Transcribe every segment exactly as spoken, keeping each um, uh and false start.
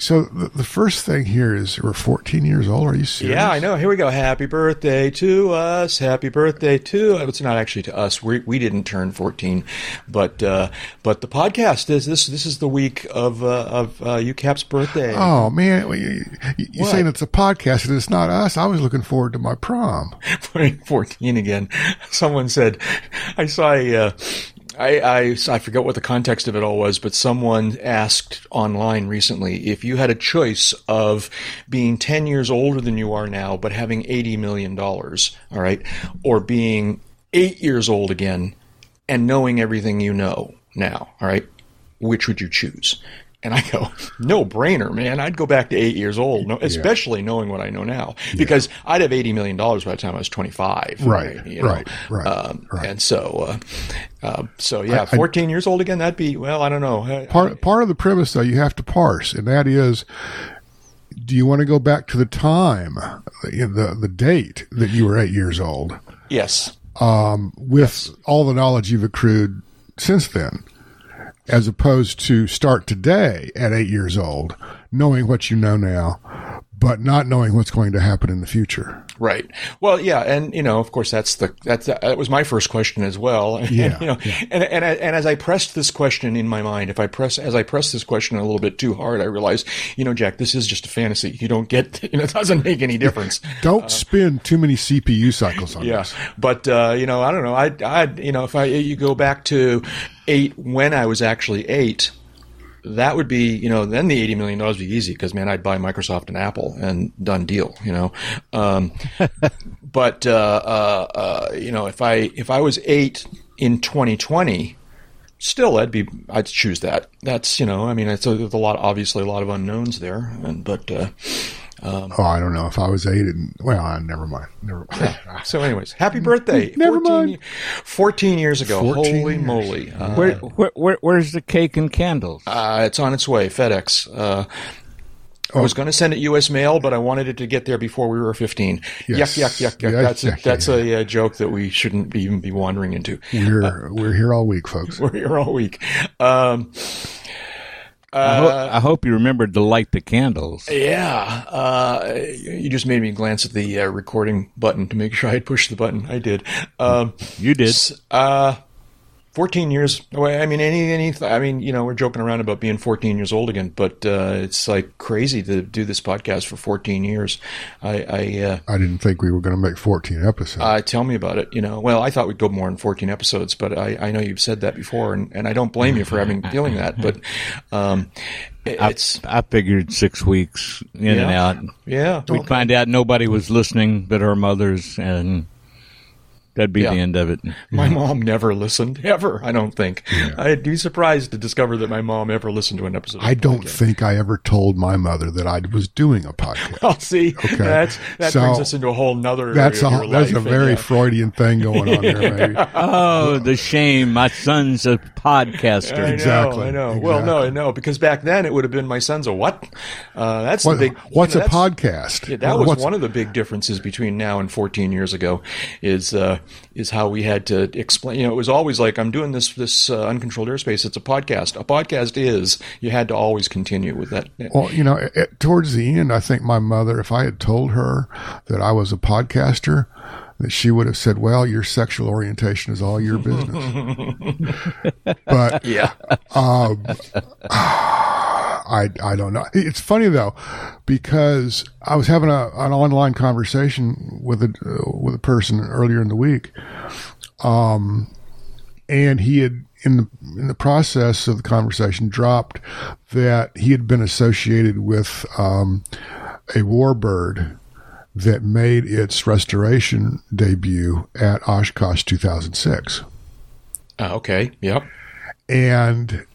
So the, the first thing here is we're fourteen years old. Are you serious? Yeah, I know. Here we go. Happy birthday to us. Happy birthday to us. It's not actually to us. We we didn't turn fourteen, but uh, but the podcast is this. This is the week of uh, of uh, U CAP's birthday. Oh man, you, you're what? Saying it's a podcast and it's not us. I was looking forward to my prom. fourteen again. Someone said, I saw a. Uh, I, I, I forget what the context of it all was, but someone asked online recently if you had a choice of being ten years older than you are now, but having eighty million dollars, all right, or being eight years old again and knowing everything you know now, all right, which would you choose? And I go, no brainer, man. I'd go back to eight years old, especially yeah. knowing what I know now, because yeah. I'd have eighty million dollars by the time I was twenty-five. Right, right, you know? right, right, um, right. And so, uh, uh, so yeah, I, fourteen I, years old again, that'd be, well, I don't know. Part, I, part of the premise, though, you have to parse, and that is, do you want to go back to the time, the, the date that you were eight years old? Yes. Um, with yes. all the knowledge you've accrued since then, as opposed to start today at eight years old, knowing what you know now, but not knowing what's going to happen in the future. Right. Well, yeah. And, you know, of course, that's the, that's, that was my first question as well. Yeah. And, you know, yeah. and, and, and as I pressed this question in my mind, if I press, as I pressed this question a little bit too hard, I realized, you know, Jack, this is just a fantasy. You don't get, you know, it doesn't make any difference. Don't uh, spend too many C P U cycles on yeah. this. But, uh, you know, I don't know. I, I, you know, if I, you go back to eight, when I was actually eight, that would be, you know, then the eighty million dollars would be easy because, man, I'd buy Microsoft and Apple and done deal, you know. Um, but, uh, uh, uh, you know, if I if I was eight in twenty twenty, still I'd be, I'd choose that. That's, you know, I mean, it's a, there's a lot, obviously a lot of unknowns there. And, but, uh, um, oh, I don't know. If I was eight and, well, never mind. Never mind. Yeah. So anyways, happy birthday. Never mind. fourteen years ago. fourteen Holy years. moly. Uh, where, where, where, where's the cake and candles? Uh, it's on its way. FedEx. Uh, oh. I was going to send it U S mail, but I wanted it to get there before we were fifteen. Yes. Yuck, yuck, yuck, yuck. Yeah, that's yuck, a, that's yuck. a, a joke that we shouldn't be, even be wandering into. We're, uh, we're here all week, folks. We're here all week. Um, I, ho- I hope you remembered to light the candles. Yeah. Uh, you just made me glance at the uh, recording button to make sure I had pushed the button. I did. Um, you did. Uh, fourteen years away. I mean, any, any, I mean, you know, we're joking around about being fourteen years old again, but uh, it's like crazy to do this podcast for fourteen years. I, I, uh, I didn't think we were going to make fourteen episodes. Uh, tell me about it. You know, well, I thought we'd go more than fourteen episodes, but I, I know you've said that before, and, and I don't blame you for having feeling that, but um, it's. I, I figured six weeks in yeah, and out. Yeah. We'd okay. find out nobody was listening but our mothers, and. That'd be yeah. the end of it. My yeah. mom never listened, ever, I don't think. Yeah. I'd be surprised to discover that my mom ever listened to an episode. I don't podcast. think I ever told my mother that I was doing a podcast. Well, see, okay. that's, that so, brings us into a whole nother that's area a, of your That's life, a very yeah. Freudian thing going on there, maybe. Oh, yeah. The shame. My son's a podcaster. I know, exactly. I know. Exactly. Well, no, no, because back then it would have been my son's a what? Uh, that's what, the big, What's you know, a podcast? Yeah, that well, was one of the big differences between now and fourteen years ago is uh, – is how we had to explain. You know, it was always like, I'm doing this this uh, uncontrolled airspace. It's a podcast. A podcast is, you had to always continue with that. Well, you know, at, towards the end, I think my mother, if I had told her that I was a podcaster, that she would have said, well, your sexual orientation is all your business. But yeah, um, I, I don't know. It's funny, though, because I was having a, an online conversation with a uh, with a person earlier in the week, um, and he had, in the in the process of the conversation, dropped that he had been associated with um, a warbird that made its restoration debut at Oshkosh two thousand six. Uh, okay, yep. And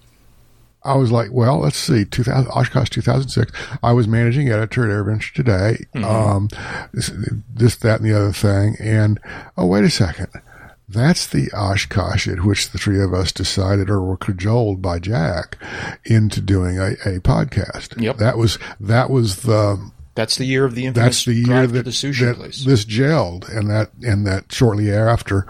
I was like, well, let's see, two thousand, Oshkosh two thousand six. I was managing editor at AirVenture Today, mm-hmm. um, this, this, that, and the other thing. And, oh, wait a second. That's the Oshkosh at which the three of us decided or were cajoled by Jack into doing a, a podcast. Yep. That was, that was the... That's the year of the infamous that's the year that, the sushi that place. This gelled, and that and that shortly after,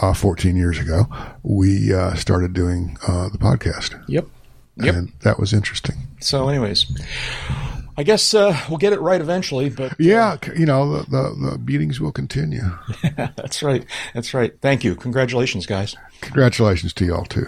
uh, fourteen years ago, we uh, started doing uh, the podcast. Yep. Yep. And that was interesting. So anyways, I guess uh, we'll get it right eventually. But yeah, uh, you know, the, the, the beatings will continue. That's right. That's right. Thank you. Congratulations, guys. Congratulations to y'all, too.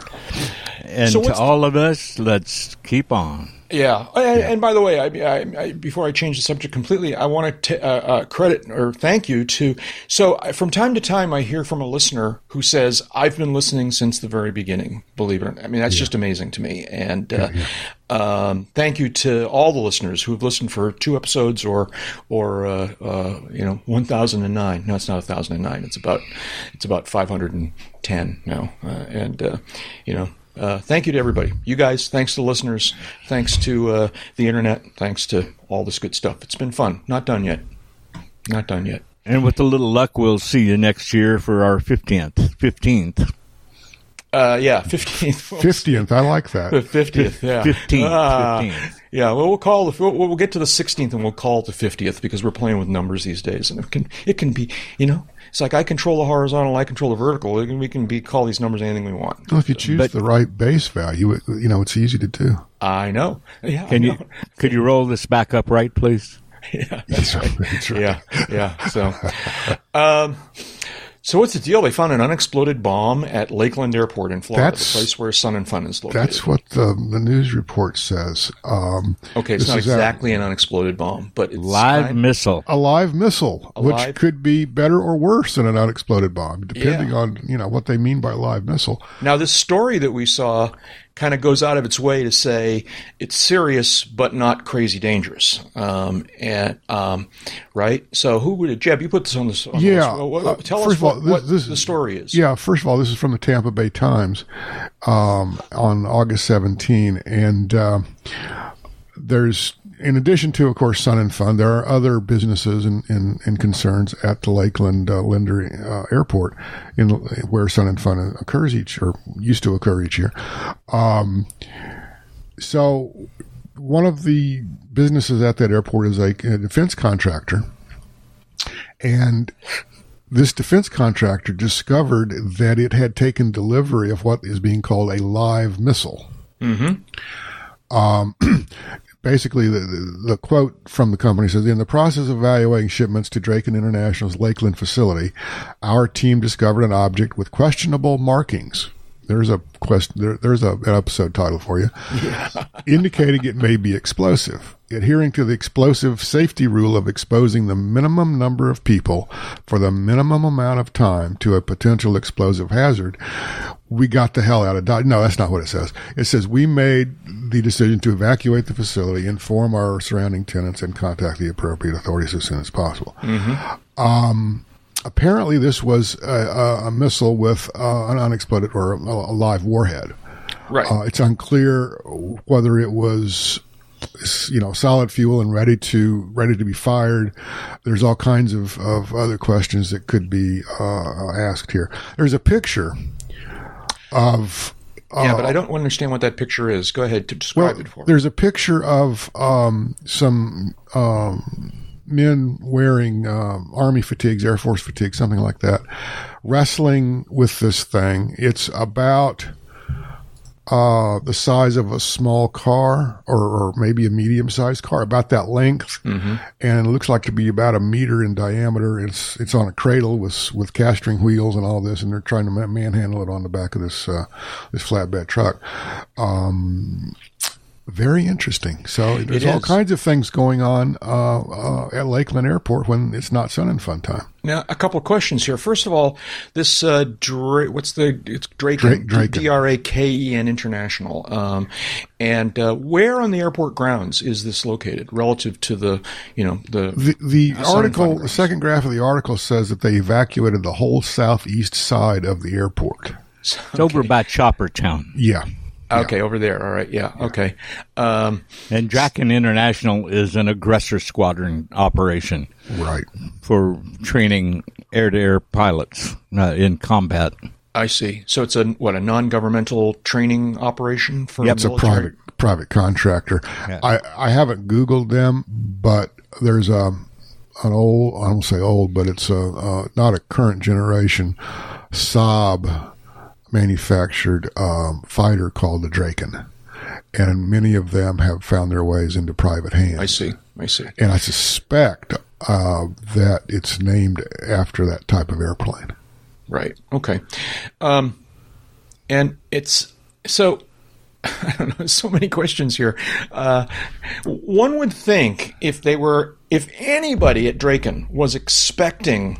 And so to all of us, let's keep on. Yeah. And, yeah. and by the way, I, I, I, before I change the subject completely, I want to t- uh, uh, credit or thank you to. So I, from time to time, I hear from a listener who says, I've been listening since the very beginning, believe it or not. I mean, that's yeah. just amazing to me. And uh, yeah, yeah. Um, thank you to all the listeners who have listened for two episodes or, or uh, uh, you know, one thousand nine. No, it's not one thousand nine. It's about it's about five hundred ten now. Uh, and, uh, you know. Uh, thank you to everybody. You guys, thanks to the listeners. Thanks to uh, the internet. Thanks to all this good stuff. It's been fun. Not done yet. Not done yet. And with a little luck, we'll see you next year for our fifteenth. fifteenth. Uh, yeah, fifteenth. Fiftieth. I like that. The fiftieth. Yeah. Fifteenth. Uh, yeah. Well, we'll call the. We'll, we'll get to the sixteenth, and we'll call it the fiftieth because we're playing with numbers these days, and it can it can be you know. It's like I control the horizontal, I control the vertical. We can, we can be call these numbers anything we want. Well, if you choose but, the right base value, it, you know, it's easy to do. I know. Yeah. Can I know. you could you roll this back up right, please? Yeah, that's yeah, right. That's right. Yeah, yeah. So, um, so what's the deal? They found an unexploded bomb at Lakeland Airport in Florida, that's, the place where Sun and Fun is located. That's what the, the news report says. Um, okay, it's not exactly a, an unexploded bomb, but it's live kind, missile, a live missile, a which live, could be better or worse than an unexploded bomb, depending yeah. on you know what they mean by live missile. Now, this story that we saw kind of goes out of its way to say it's serious but not crazy dangerous, um, and um, right. So who would it, Jeb? You put this on the on yeah. This, well, tell uh, us what, all, this, what this, the story is. Yeah. First of all, this is from the Tampa Bay Times um, on August seventeenth, and uh, there's. In addition to, of course, Sun and Fun, there are other businesses and, and, and concerns at the Lakeland uh, Linder uh, Airport, in where Sun and Fun occurs each or used to occur each year. Um, so, one of the businesses at that airport is a, a defense contractor, and this defense contractor discovered that it had taken delivery of what is being called a live missile. Mm-hmm. Um. Basically, the, the, the quote from the company says, in the process of evaluating shipments to Draken International's Lakeland facility, our team discovered an object with questionable markings. There's a quest, there, there's a, an episode title for you, yeah. indicating it may be explosive. Adhering to the explosive safety rule of exposing the minimum number of people for the minimum amount of time to a potential explosive hazard, we got the hell out of Dodge. No, that's not what it says. It says we made the decision to evacuate the facility, inform our surrounding tenants, and contact the appropriate authorities as soon as possible. Mm-hmm. Um, apparently, this was a, a missile with uh, an unexploded or a, a live warhead. Right. Uh, it's unclear whether it was, you know, solid fuel and ready to ready to be fired. There's all kinds of, of other questions that could be uh, asked here. There's a picture of uh, yeah, but I don't understand what that picture is. Go ahead to describe well, it for me. There's a picture of um, some um, men wearing um, Army fatigues, Air Force fatigues, something like that, wrestling with this thing. It's about uh, the size of a small car, or, or maybe a medium-sized car, about that length, mm-hmm. and it looks like to be about a meter in diameter. It's it's on a cradle with with casting wheels and all this, and they're trying to manhandle it on the back of this uh, this flatbed truck. Um, very interesting. So there's all kinds of things going on uh, uh, at Lakeland Airport when it's not Sun and Fun time. Now, a couple of questions here. First of all, this uh, Dra- what's the it's Draken, Draken. D R A K E N International, um, and uh, where on the airport grounds is this located relative to the you know the the, the article? The second graph of the article says that they evacuated the whole southeast side of the airport. It's okay. Over by Chopper Town. Yeah. Okay, yeah. Over there. All right. Yeah. yeah. Okay. Um, and Draken International is an aggressor squadron operation. Right. For training air-to-air pilots uh, in combat. I see. So it's a what a non-governmental training operation for yep. the military? It's a private private contractor. Yeah. I, I haven't Googled them, but there's a an old I don't say old, but it's a, a not a current generation Saab manufactured um, fighter called the Draken, and many of them have found their ways into private hands. I see. I see. And I suspect uh, that it's named after that type of airplane. Right. Okay. Um, and it's so. I don't know. So many questions here. Uh, one would think if they were, if anybody at Draken was expecting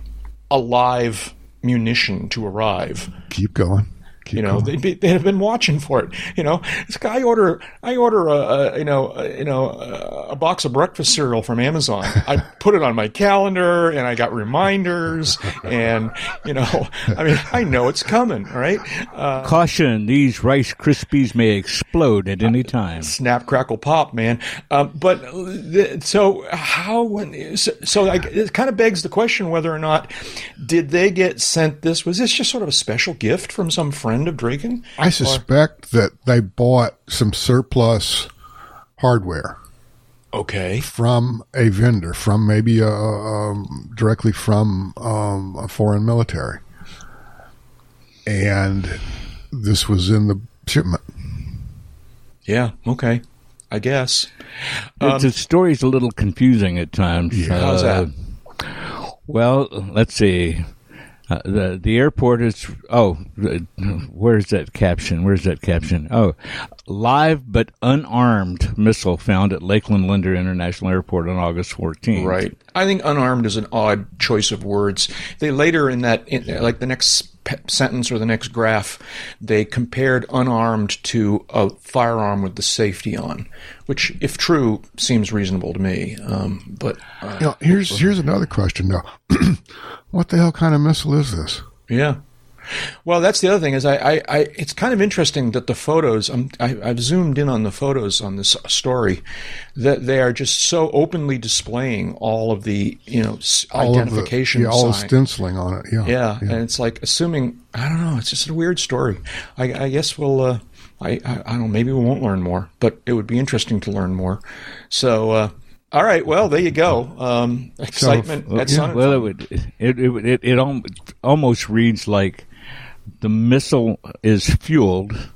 a live munition to arrive, keep going. Keep you know, going. they'd be, they'd have been watching for it. You know, I order, I order a, a you know, a, you know, a, a box of breakfast cereal from Amazon. I put it on my calendar, and I got reminders, and you know, I mean, I know it's coming. All right. Uh, Caution: these Rice Krispies may explode at any time. Snap, crackle, pop, man. Uh, but the, so how? When, so so I, it kind of begs the question whether or not did they get sent this? Was this just sort of a special gift from some friend? Friend of Draken? I suspect or? that they bought some surplus hardware. Okay. From a vendor, from maybe a, um, directly from um, a foreign military. And this was in the shipment. Yeah, okay. I guess. Um, the story's a little confusing at times. Yeah. Uh, How's that? Well, let's see. Uh, the the airport is oh where's that caption where's that caption oh live but unarmed missile found at Lakeland Linder International Airport on August fourteenth. Right. I think unarmed is an odd choice of words. They later in that in, like the next sentence or the next graph, they compared unarmed to a firearm with the safety on, which, if true, seems reasonable to me. Um, but uh, you know, here's here's another question though: what the hell kind of missile is this? Yeah. Well, that's the other thing is I, I, I it's kind of interesting that the photos I'm, I, I've zoomed in on the photos on this story that they are just so openly displaying all of the you know all identification, of the, yeah, all sign. stenciling on it, yeah, yeah, yeah, and it's like assuming I don't know, it's just a weird story. I, I guess we'll uh, I, I I don't know, maybe we won't learn more, but it would be interesting to learn more. So. Uh, All right. Well, there you go. Um, excitement. So, at yeah, well, it would. It it it, it al- almost reads like the missile is fueled,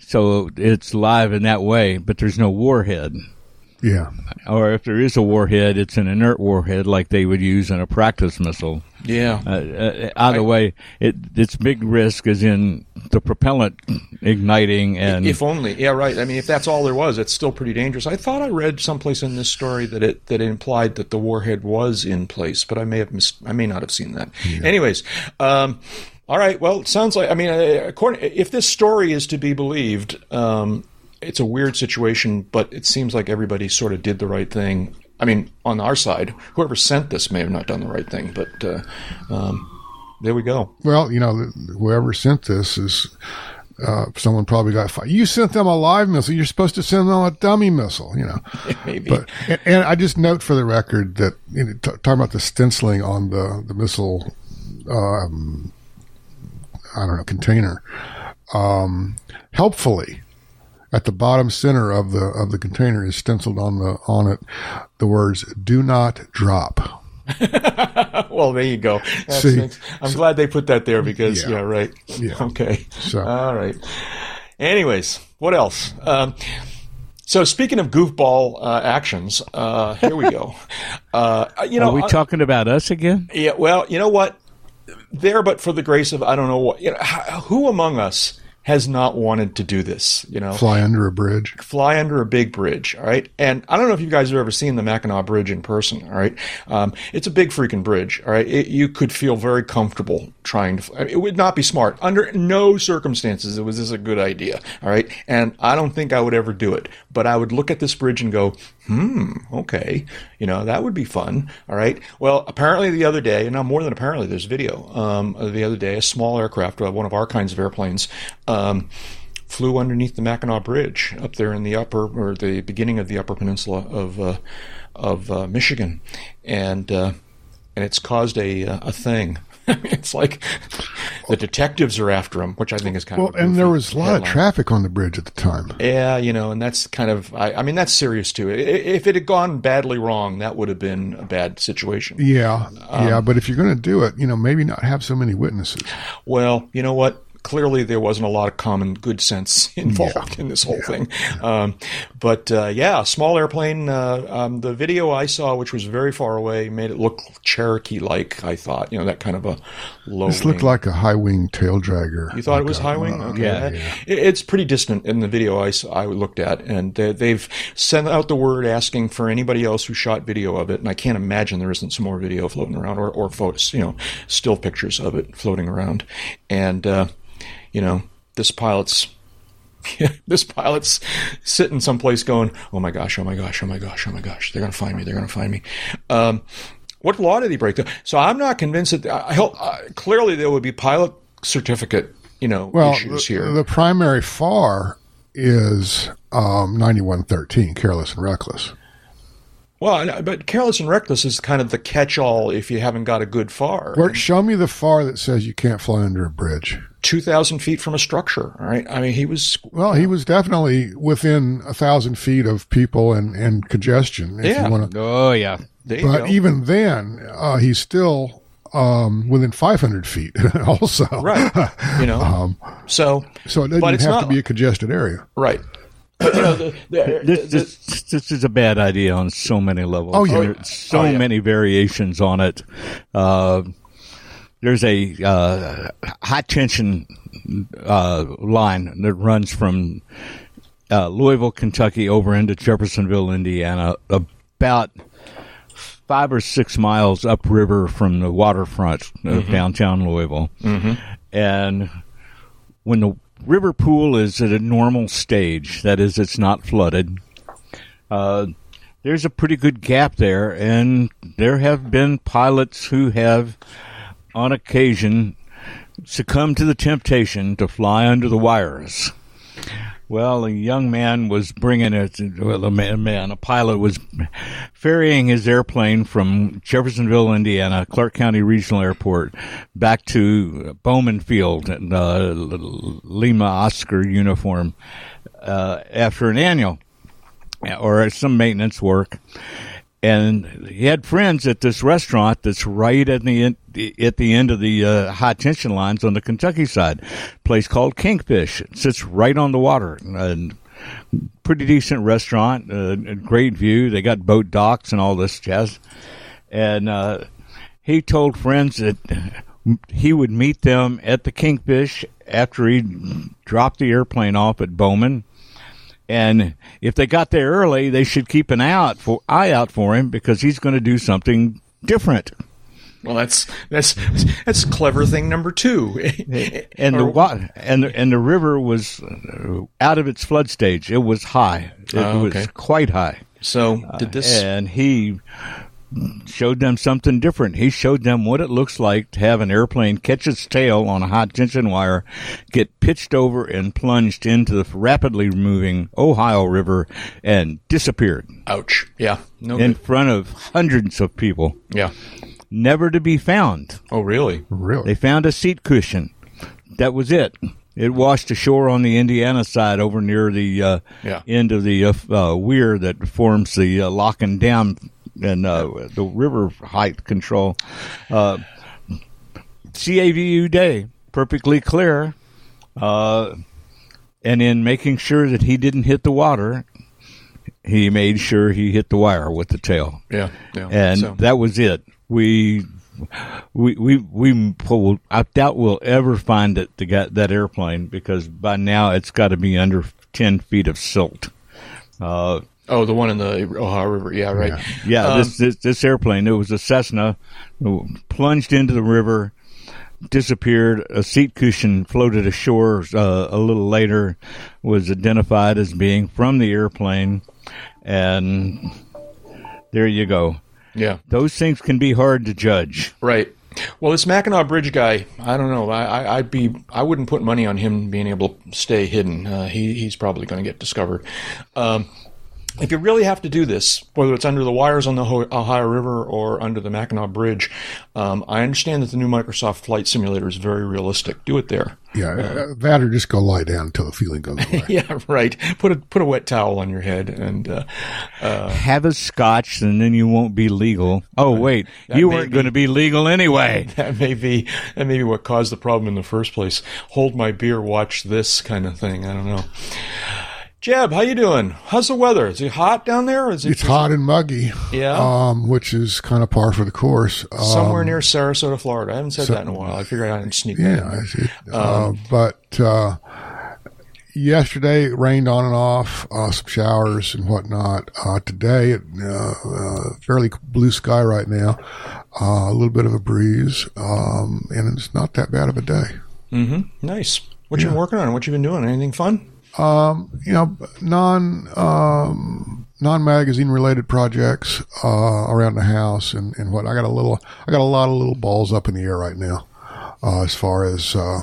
so it's live in that way. But there's no warhead. Yeah. Or if there is a warhead, it's an inert warhead like they would use in a practice missile. Yeah. Uh, uh, either I, way, it, its big risk is in the propellant igniting and... If only. Yeah, right. I mean, if that's all there was, it's still pretty dangerous. I thought I read someplace in this story that it that it implied that the warhead was in place, but I may have mis- I may not have seen that. Yeah. Anyways, um, all right. Well, it sounds like... I mean, according, if this story is to be believed, um, it's a weird situation, but it seems like everybody sort of did the right thing. I mean, on our side, whoever sent this may have not done the right thing, but uh, um, there we go. Well, you know, whoever sent this is uh, someone probably got fired. You sent them a live missile. You're supposed to send them a dummy missile, you know. Maybe. But, and, and I just note for the record that, you know, t- talking about the stenciling on the, the missile, um, I don't know, container, um, helpfully, at the bottom center of the of the container is stenciled on the on it the words "Do not drop." Well, there you go. That's See, nice. I'm so, glad they put that there because yeah, yeah right. Yeah. Okay. So. All right. Anyways, what else? Um, so speaking of goofball uh, actions, uh, here we go. Uh, you know, are we talking about us again? Yeah. Well, you know what? There, but for the grace of I don't know what. You know, who among us has not wanted to do this, you know. Fly under a bridge. Fly under a big bridge, all right? And I don't know if you guys have ever seen the Mackinac Bridge in person, all right? Um, it's a big freaking bridge, all right? It, you could feel very comfortable trying to fly. It would not be smart. Under no circumstances was this a good idea, all right? And I don't think I would ever do it. But I would look at this bridge and go, hmm, okay. You know, that would be fun, all right? Well, apparently the other day, and now more than apparently, there's video. Um, the other day, a small aircraft, one of our kinds of airplanes, Um, flew underneath the Mackinac Bridge up there in the upper or the beginning of the Upper Peninsula of uh, of uh, Michigan, and uh, and it's caused a a thing. It's like the detectives are after him, which I think is kind well, of well. And there was a lot headline. of traffic on the bridge at the time. Yeah, you know, and that's kind of. I, I mean, that's serious too. If it had gone badly wrong, that would have been a bad situation. Yeah, um, yeah. But if you're going to do it, you know, maybe not have so many witnesses. Well, you know what. clearly there wasn't a lot of common good sense involved yeah. in this whole yeah. thing. Um, but uh, yeah, small airplane. Uh, um, the video I saw, which was very far away, made it look Cherokee-like, I thought. You know, that kind of a low This wing. Looked like a high-wing tail dragger. You thought like it was high-wing? Okay. Yeah, yeah. It, it's pretty distant in the video I, I looked at. And they, they've sent out the word asking for anybody else who shot video of it. And I can't imagine there isn't some more video floating around or, or photos, you know, still pictures of it floating around. And, uh, you know, this pilot's, this pilot's sitting someplace going, oh my gosh, oh my gosh, oh my gosh, oh my gosh, they're going to find me, they're going to find me. Um, what law did he break? So I'm not convinced that, I hope, uh, clearly there would be pilot certificate, you know, well, issues the, here. The primary F A R is um, ninety-one thirteen, careless and reckless. Well, but careless and reckless is kind of the catch-all if you haven't got a good F A R. Well, show me the F A R that says you can't fly under a bridge. two thousand feet from a structure, all right? I mean, he was... Well, he was definitely within one thousand feet of people and, and congestion. If yeah. You wanna. Oh, yeah. There but even then, uh, he's still um, within five hundred feet also. Right. You know, um, so... So it doesn't have not, to be a congested area. Right. But, you know, the, the, this, the, this, this is a bad idea on so many levels. Oh, yeah. There's so oh, yeah. many variations on it. Uh, there's a uh, high-tension uh, line that runs from uh, Louisville, Kentucky, over into Jeffersonville, Indiana, about five or six miles upriver from the waterfront of mm-hmm. downtown Louisville. Mm-hmm. And when the river pool is at a normal stage, that is, it's not flooded. Uh, there's a pretty good gap there, and there have been pilots who have, on occasion, succumbed to the temptation to fly under the wires. Well, a young man was bringing it, well, a man, man, a pilot was ferrying his airplane from Jeffersonville, Indiana, Clark County Regional Airport, back to Bowman Field, in, uh, Lima Oscar uniform, uh, after an annual or some maintenance work. And he had friends at this restaurant that's right at the end, at the end of the uh, high tension lines on the Kentucky side, a place called Kingfish. It sits right on the water. And pretty decent restaurant, uh, great view. They got boat docks and all this jazz. And uh, he told friends that he would meet them at the Kingfish after he dropped the airplane off at Bowman. And if they got there early, they should keep an eye out for, eye out for him because he's going to do something different. Well, that's that's that's clever thing number two. and or, the and the, and the river was out of its flood stage. It was high. It oh, okay. was quite high. So did this? Uh, and he showed them something different. He showed them what it looks like to have an airplane catch its tail on a high tension wire, get pitched over and plunged into the rapidly moving Ohio River and disappeared. Ouch. Yeah. No in good. Front of hundreds of people. Yeah. Never to be found. Oh, really? Really? They found a seat cushion. That was it. It washed ashore on the Indiana side over near the uh, yeah. end of the uh, uh, weir that forms the uh, lock and dam and uh, the river height control. Uh, C A V U day, perfectly clear. Uh, and in making sure that he didn't hit the water, he made sure he hit the wire with the tail. Yeah. yeah and so. That was it. We... We we we pulled, I doubt we'll ever find it to get that airplane because by now it's got to be under ten feet of silt. Uh, oh, the one in the Ohio River, yeah, right. Yeah, yeah um, this, this this airplane, it was a Cessna, plunged into the river, disappeared. A seat cushion floated ashore uh, a little later, was identified as being from the airplane, and there you go. Yeah, those things can be hard to judge. Right. Well, this Mackinac Bridge guy, I don't know. I, I'd be, I wouldn't put money on him being able to stay hidden. Uh, he, he's probably going to get discovered. Um, if you really have to do this, whether it's under the wires on the Ohio River or under the Mackinac Bridge, um, I understand that the new Microsoft Flight Simulator is very realistic. Do it there. Yeah, uh, that or just go lie down until the feeling goes away. Yeah, right. Put a put a wet towel on your head and uh, uh, have a scotch, and then you won't be legal. Oh, wait, you weren't going to be legal anyway. That may be that may be what caused the problem in the first place. Hold my beer, watch this kind of thing. I don't know. Jeb, how you doing? How's the weather? Is it hot down there? Or is it it's hot and muggy. Yeah, um, which is kind of par for the course. Um, Somewhere near Sarasota, Florida. I haven't said so, that in a while. I figured I'd sneak yeah, that in. Yeah, um, uh, but uh, yesterday it rained on and off, uh, some showers and whatnot. Uh, today, it, uh, uh, fairly blue sky right now, uh, a little bit of a breeze, um, and it's not that bad of a day. Mm-hmm. Nice. What yeah. you been working on? What you been doing? Anything fun? Um, you know, non, um, non-magazine related projects, uh, around the house and, and what I got a little, I got a lot of little balls up in the air right now, uh, as far as, uh,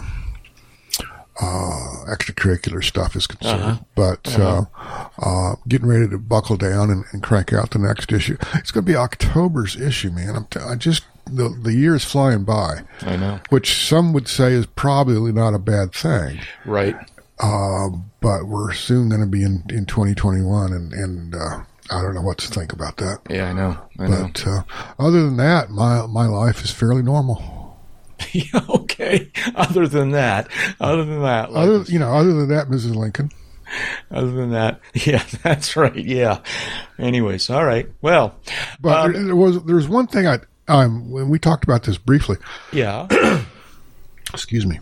uh, extracurricular stuff is concerned, uh-huh. but, uh-huh. uh, uh, getting ready to buckle down and, and crank out the next issue. It's going to be October's issue, man. I'm t- I just, The the year is flying by. I know. Which some would say is probably not a bad thing. Right. Uh, but we're soon going to be in, in twenty twenty-one, and, and uh, I don't know what to think about that. Yeah, I know. I but know. Uh, other than that, my my life is fairly normal. Yeah, okay. Other than that, other than that, like other you know, other than that, Missus Lincoln. Other than that, yeah, that's right. Yeah. Anyways, all right. Well, but um, there, there was there was one thing I um when we talked about this briefly. Yeah. Excuse me.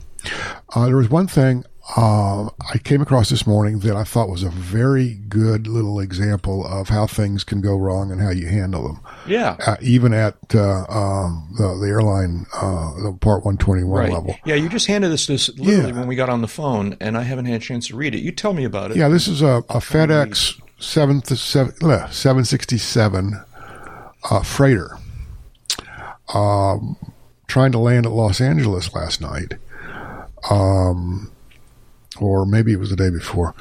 Uh, there was one thing. Uh, I came across this morning that I thought was a very good little example of how things can go wrong and how you handle them. Yeah. Uh, even at uh, um, the, the airline, uh, the Part one twenty-one right. level. Yeah, you just handed us this literally yeah. when we got on the phone, and I haven't had a chance to read it. You tell me about it. Yeah, this is a, a FedEx seven sixty-seven uh, freighter um, trying to land at Los Angeles last night. Um... Or maybe it was the day before,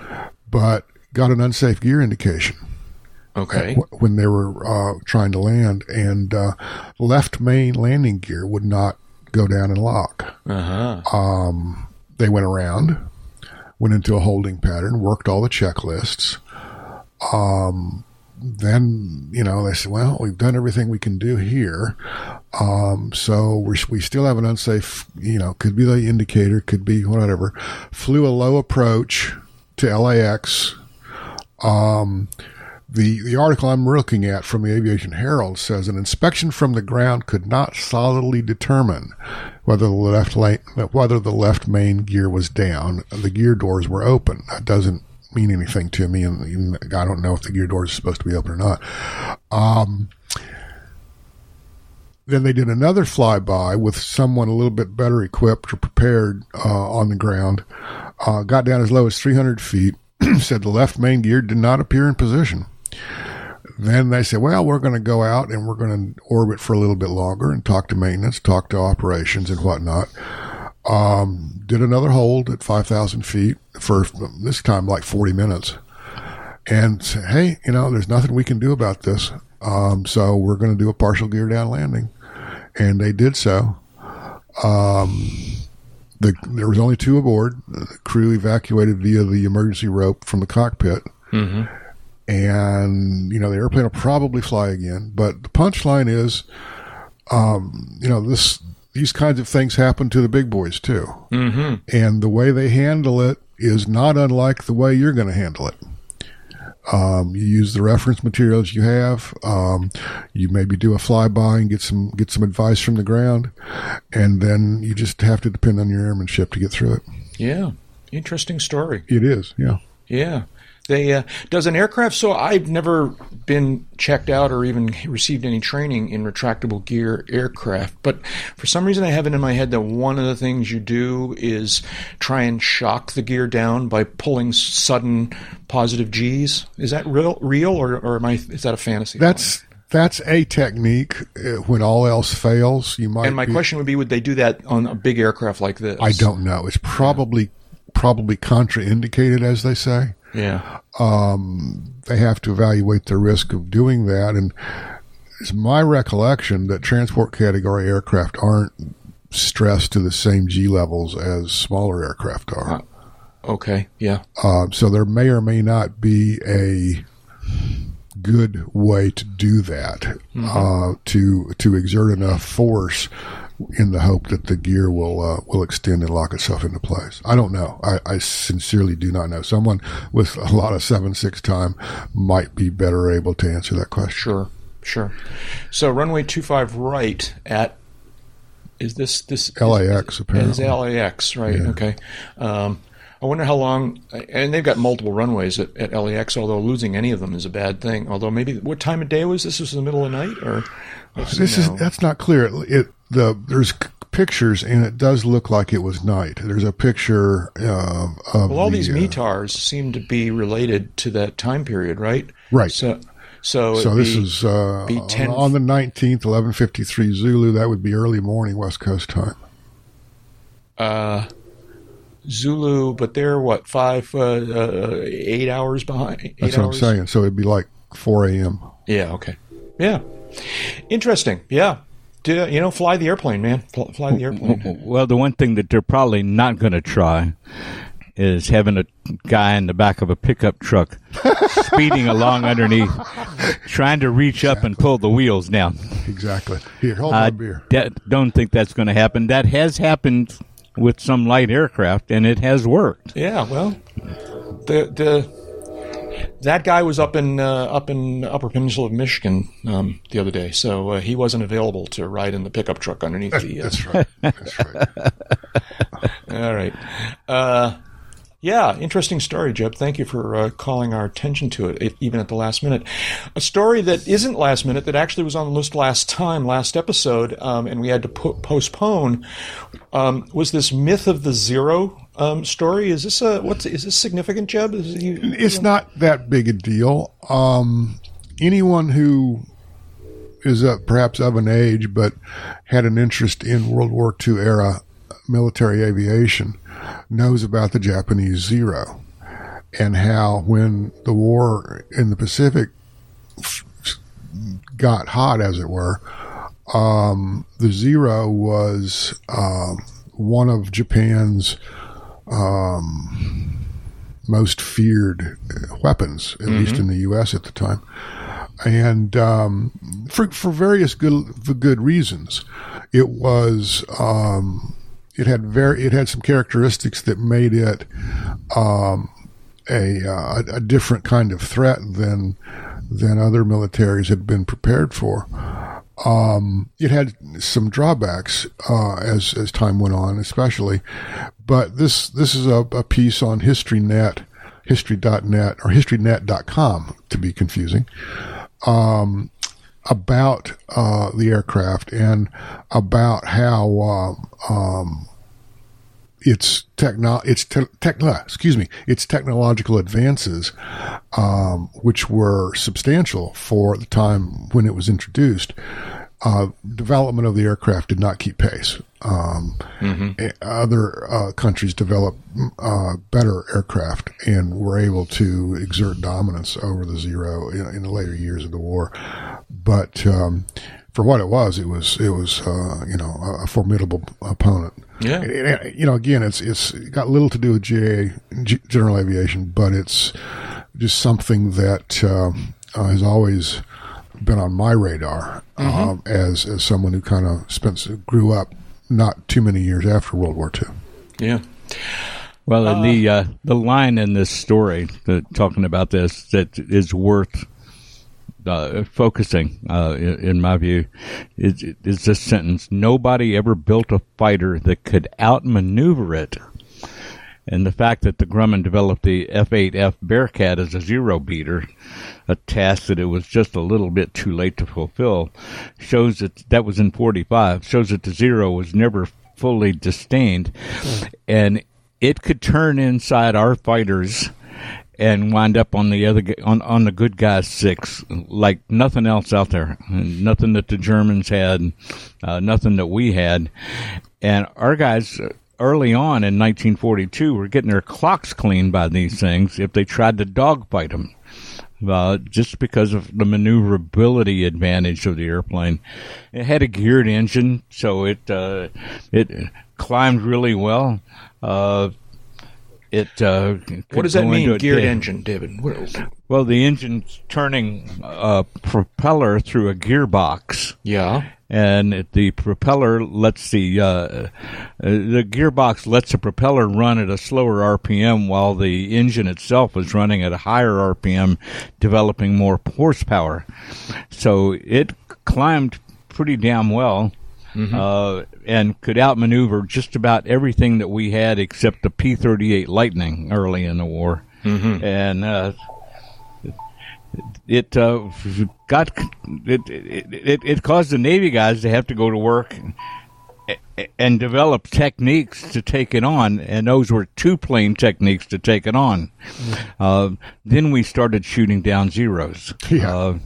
but got an unsafe gear indication. Okay. W- when they were uh, trying to land, and uh, left main landing gear would not go down and lock. Uh huh. Um, they went around, went into a holding pattern, worked all the checklists. Um, then you know they said, "Well, we've done everything we can do here, um, so we we still have an unsafe, you know, could be the indicator, could be whatever." Flew a low approach to L A X. Um, the the article I'm looking at from the Aviation Herald says an inspection from the ground could not solidly determine whether the left lane, whether the left main gear was down. The gear doors were open. That doesn't mean anything to me, and I don't know if the gear doors are supposed to be open or not. Um, then they did another flyby with someone a little bit better equipped or prepared uh, on the ground, uh, got down as low as three hundred feet, said the left main gear did not appear in position. Then they said, well, we're going to go out and we're going to orbit for a little bit longer and talk to maintenance, talk to operations and whatnot. Um, did another hold at five thousand feet for this time, like forty minutes, and said, hey, you know, there's nothing we can do about this. Um, so we're going to do a partial gear down landing. And they did so. Um, the, there was only two aboard. The crew evacuated via the emergency rope from the cockpit. Mm-hmm. And, you know, the airplane will probably fly again. But the punchline is, um, you know, this, these kinds of things happen to the big boys too. Mm-hmm. And the way they handle it is not unlike the way you're going to handle it. Um, you use the reference materials you have. Um, you maybe do a flyby and get some, get some advice from the ground. And then you just have to depend on your airmanship to get through it. Yeah. Interesting story. It is. Yeah. Yeah. They, uh, does an aircraft, so I've never been checked out or even received any training in retractable gear aircraft, but for some reason I have it in my head that one of the things you do is try and shock the gear down by pulling sudden positive G's. Is that real, real or, or am I, is that a fantasy? That's, point? That's a technique. When all else fails, you might. And my be, question would be, would they do that on a big aircraft like this? I don't know. It's probably, yeah. probably contraindicated, as they say. Yeah. Um, they have to evaluate the risk of doing that. And it's my recollection that transport category aircraft aren't stressed to the same G levels as smaller aircraft are. Uh, okay, yeah. Uh, so there may or may not be a good way to do that, mm-hmm. uh, to to exert enough force in the hope that the gear will uh, will extend and lock itself into place. I don't know. I, I sincerely do not know. Someone with a lot of seven six time might be better able to answer that question. Sure, sure. So runway twenty-five right at is this this L A X is, apparently is L A X right? Yeah. Okay. Um, I wonder how long, and they've got multiple runways at, at L A X, although losing any of them is a bad thing. Although maybe, what time of day was this? Was it the middle of the night? Or this is, that's not clear. It, it, the, there's pictures, and it does look like it was night. There's a picture uh, of Well, all the, these METARs uh, seem to be related to that time period, right? Right. So, so, so this be, is uh, ten on the nineteenth, eleven fifty-three Zulu. That would be early morning West Coast time. Uh... Zulu, but they're what five, uh, uh, eight hours behind. Eight That's what hours? I'm saying. So it'd be like four a.m. Yeah. Okay. Yeah. Interesting. Yeah. Do, you know, fly the airplane, man. Fly the airplane. Well, the one thing that they're probably not going to try is having a guy in the back of a pickup truck speeding along underneath, trying to reach exactly. up and pull the wheels down. Exactly. Here, hold my beer. I don't think that's going to happen. That has happened with some light aircraft, and it has worked. Yeah, well, the the that guy was up in uh, up in Upper Peninsula of Michigan um, the other day, so uh, he wasn't available to ride in the pickup truck underneath that, the. Uh, that's right. That's right. All right. Uh, yeah, interesting story, Jeb. Thank you for uh, calling our attention to it, it, even at the last minute. A story that isn't last minute, that actually was on the list last time, last episode, um, and we had to po- postpone. Um, was this myth of the zero um, story? Is this a what's is this significant, Jeb? Is he, it's you know? Not that big a deal. Um, anyone who is uh, perhaps of an age but had an interest in World War Two era military aviation knows about the Japanese zero and how when the war in the Pacific got hot, as it were, Um, the Zero was um, one of Japan's um, most feared weapons, at mm-hmm. least in the U S at the time, and um, for for various good for good reasons. It was um, it had very it had some characteristics that made it um, a uh, a different kind of threat than than other militaries had been prepared for. Um, it had some drawbacks uh, as as time went on, especially. But this this is a, a piece on HistoryNet, history dot net or history net dot com, to be confusing, um, about uh, the aircraft and about how uh, um, its techno its te- tech excuse me its technological advances, um, which were substantial for the time when it was introduced, uh, development of the aircraft did not keep pace. Um, mm-hmm. Other uh, countries developed uh, better aircraft and were able to exert dominance over the Zero in, in the later years of the war, but um, for what it was, it was it was uh, you know a formidable opponent. Yeah, it, it, you know, again, it's it's got little to do with G A, G, general aviation, but it's just something that uh, uh, has always been on my radar mm-hmm. um, as as someone who kind of spent grew up not too many years after World War Two. Yeah. Well, uh, and the uh, the line in this story uh, talking about this that is worth Uh, focusing, uh, in, in my view, is, is this sentence. Nobody ever built a fighter that could outmaneuver it. And the fact that the Grumman developed the F eight F Bearcat as a zero beater, a task that it was just a little bit too late to fulfill, shows that that was in forty-five, shows that the Zero was never fully disdained. And it could turn inside our fighters and wind up on the other on, on the good guys' six like nothing else out there, nothing that the Germans had, uh, nothing that we had, and our guys early on in nineteen forty-two were getting their clocks cleaned by these things if they tried to dogfight them, uh, just because of the maneuverability advantage of the airplane. It had a geared engine, so it uh, it climbed really well. Uh, It, uh, what does that mean, geared day. engine, David? Well, the engine's turning a propeller through a gearbox. Yeah. And the propeller lets the uh, the gearbox lets the propeller run at a slower R P M while the engine itself is running at a higher R P M, developing more horsepower. So it climbed pretty damn well. Mm-hmm. Uh, and could outmaneuver just about everything that we had except the P thirty-eight Lightning early in the war. Mm-hmm. And uh, it uh, got it it, it it caused the Navy guys to have to go to work and, and develop techniques to take it on, and those were two-plane techniques to take it on. Mm-hmm. Uh, then we started shooting down Zeros. Yeah. Uh,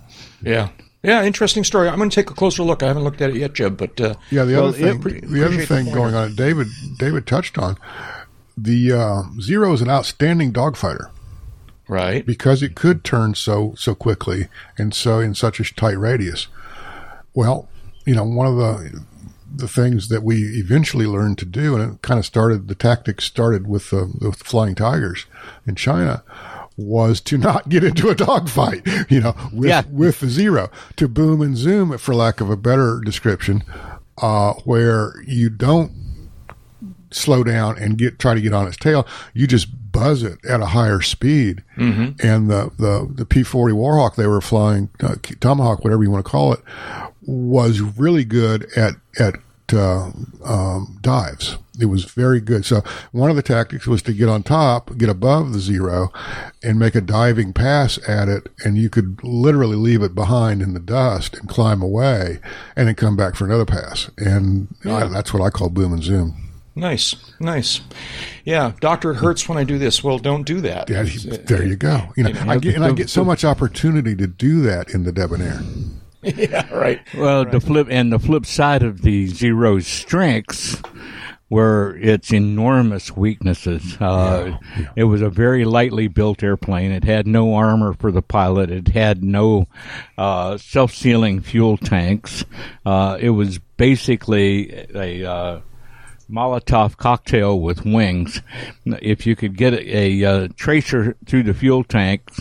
yeah. Yeah, interesting story. I'm going to take a closer look. I haven't looked at it yet, Jeb. But uh, yeah, the other well, thing, pre- the other thing the going on, David, David touched on, the uh, Zero is an outstanding dogfighter, right? Because it could turn so so quickly and so in such a tight radius. Well, you know, one of the the things that we eventually learned to do, and it kind of started the tactic started with uh, the Flying Tigers in China, was to not get into a dogfight, you know, with, yeah. with the Zero, to boom and zoom, for lack of a better description, uh, where you don't slow down and get try to get on its tail. You just buzz it at a higher speed. Mm-hmm. And the, the, the P forty Warhawk they were flying, uh, Tomahawk, whatever you want to call it, was really good at, at uh, um, dives. It was very good. So one of the tactics was to get on top, get above the Zero, and make a diving pass at it, and you could literally leave it behind in the dust and climb away, and then come back for another pass. And yeah. I, that's what I call boom and zoom. Nice, nice. Yeah, doctor, it hurts when I do this. Well, don't do that. Yeah, there you go. You know, you know I get, and I get so much opportunity to do that in the Debonair. Yeah, right. Well, right. the flip and the flip side of the Zero's strengths were its enormous weaknesses. Uh, yeah, yeah. It was a very lightly built airplane. It had no armor for the pilot. It had no uh, self-sealing fuel tanks. Uh, it was basically a uh, Molotov cocktail with wings. If you could get a, a, a tracer through the fuel tanks,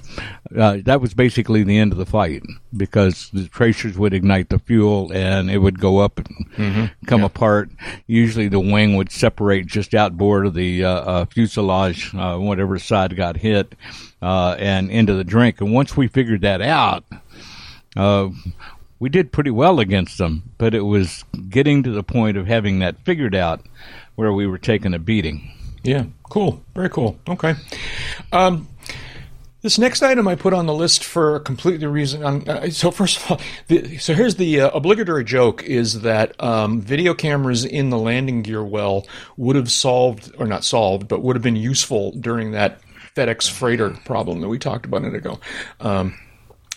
uh, that was basically the end of the fight, because the tracers would ignite the fuel and it would go up and mm-hmm. come yeah. apart. Usually the wing would separate just outboard of the uh, uh, fuselage, uh, whatever side got hit, uh, and into the drink. And once we figured that out, uh, we did pretty well against them, but it was getting to the point of having that figured out where we were taking a beating. Yeah, cool. Very cool. Okay. Um, this next item I put on the list for completely reason. Um, so first of all, the, so here's the uh, obligatory joke is that um, video cameras in the landing gear well would have solved, or not solved, but would have been useful during that FedEx freighter problem that we talked about a minute ago. Um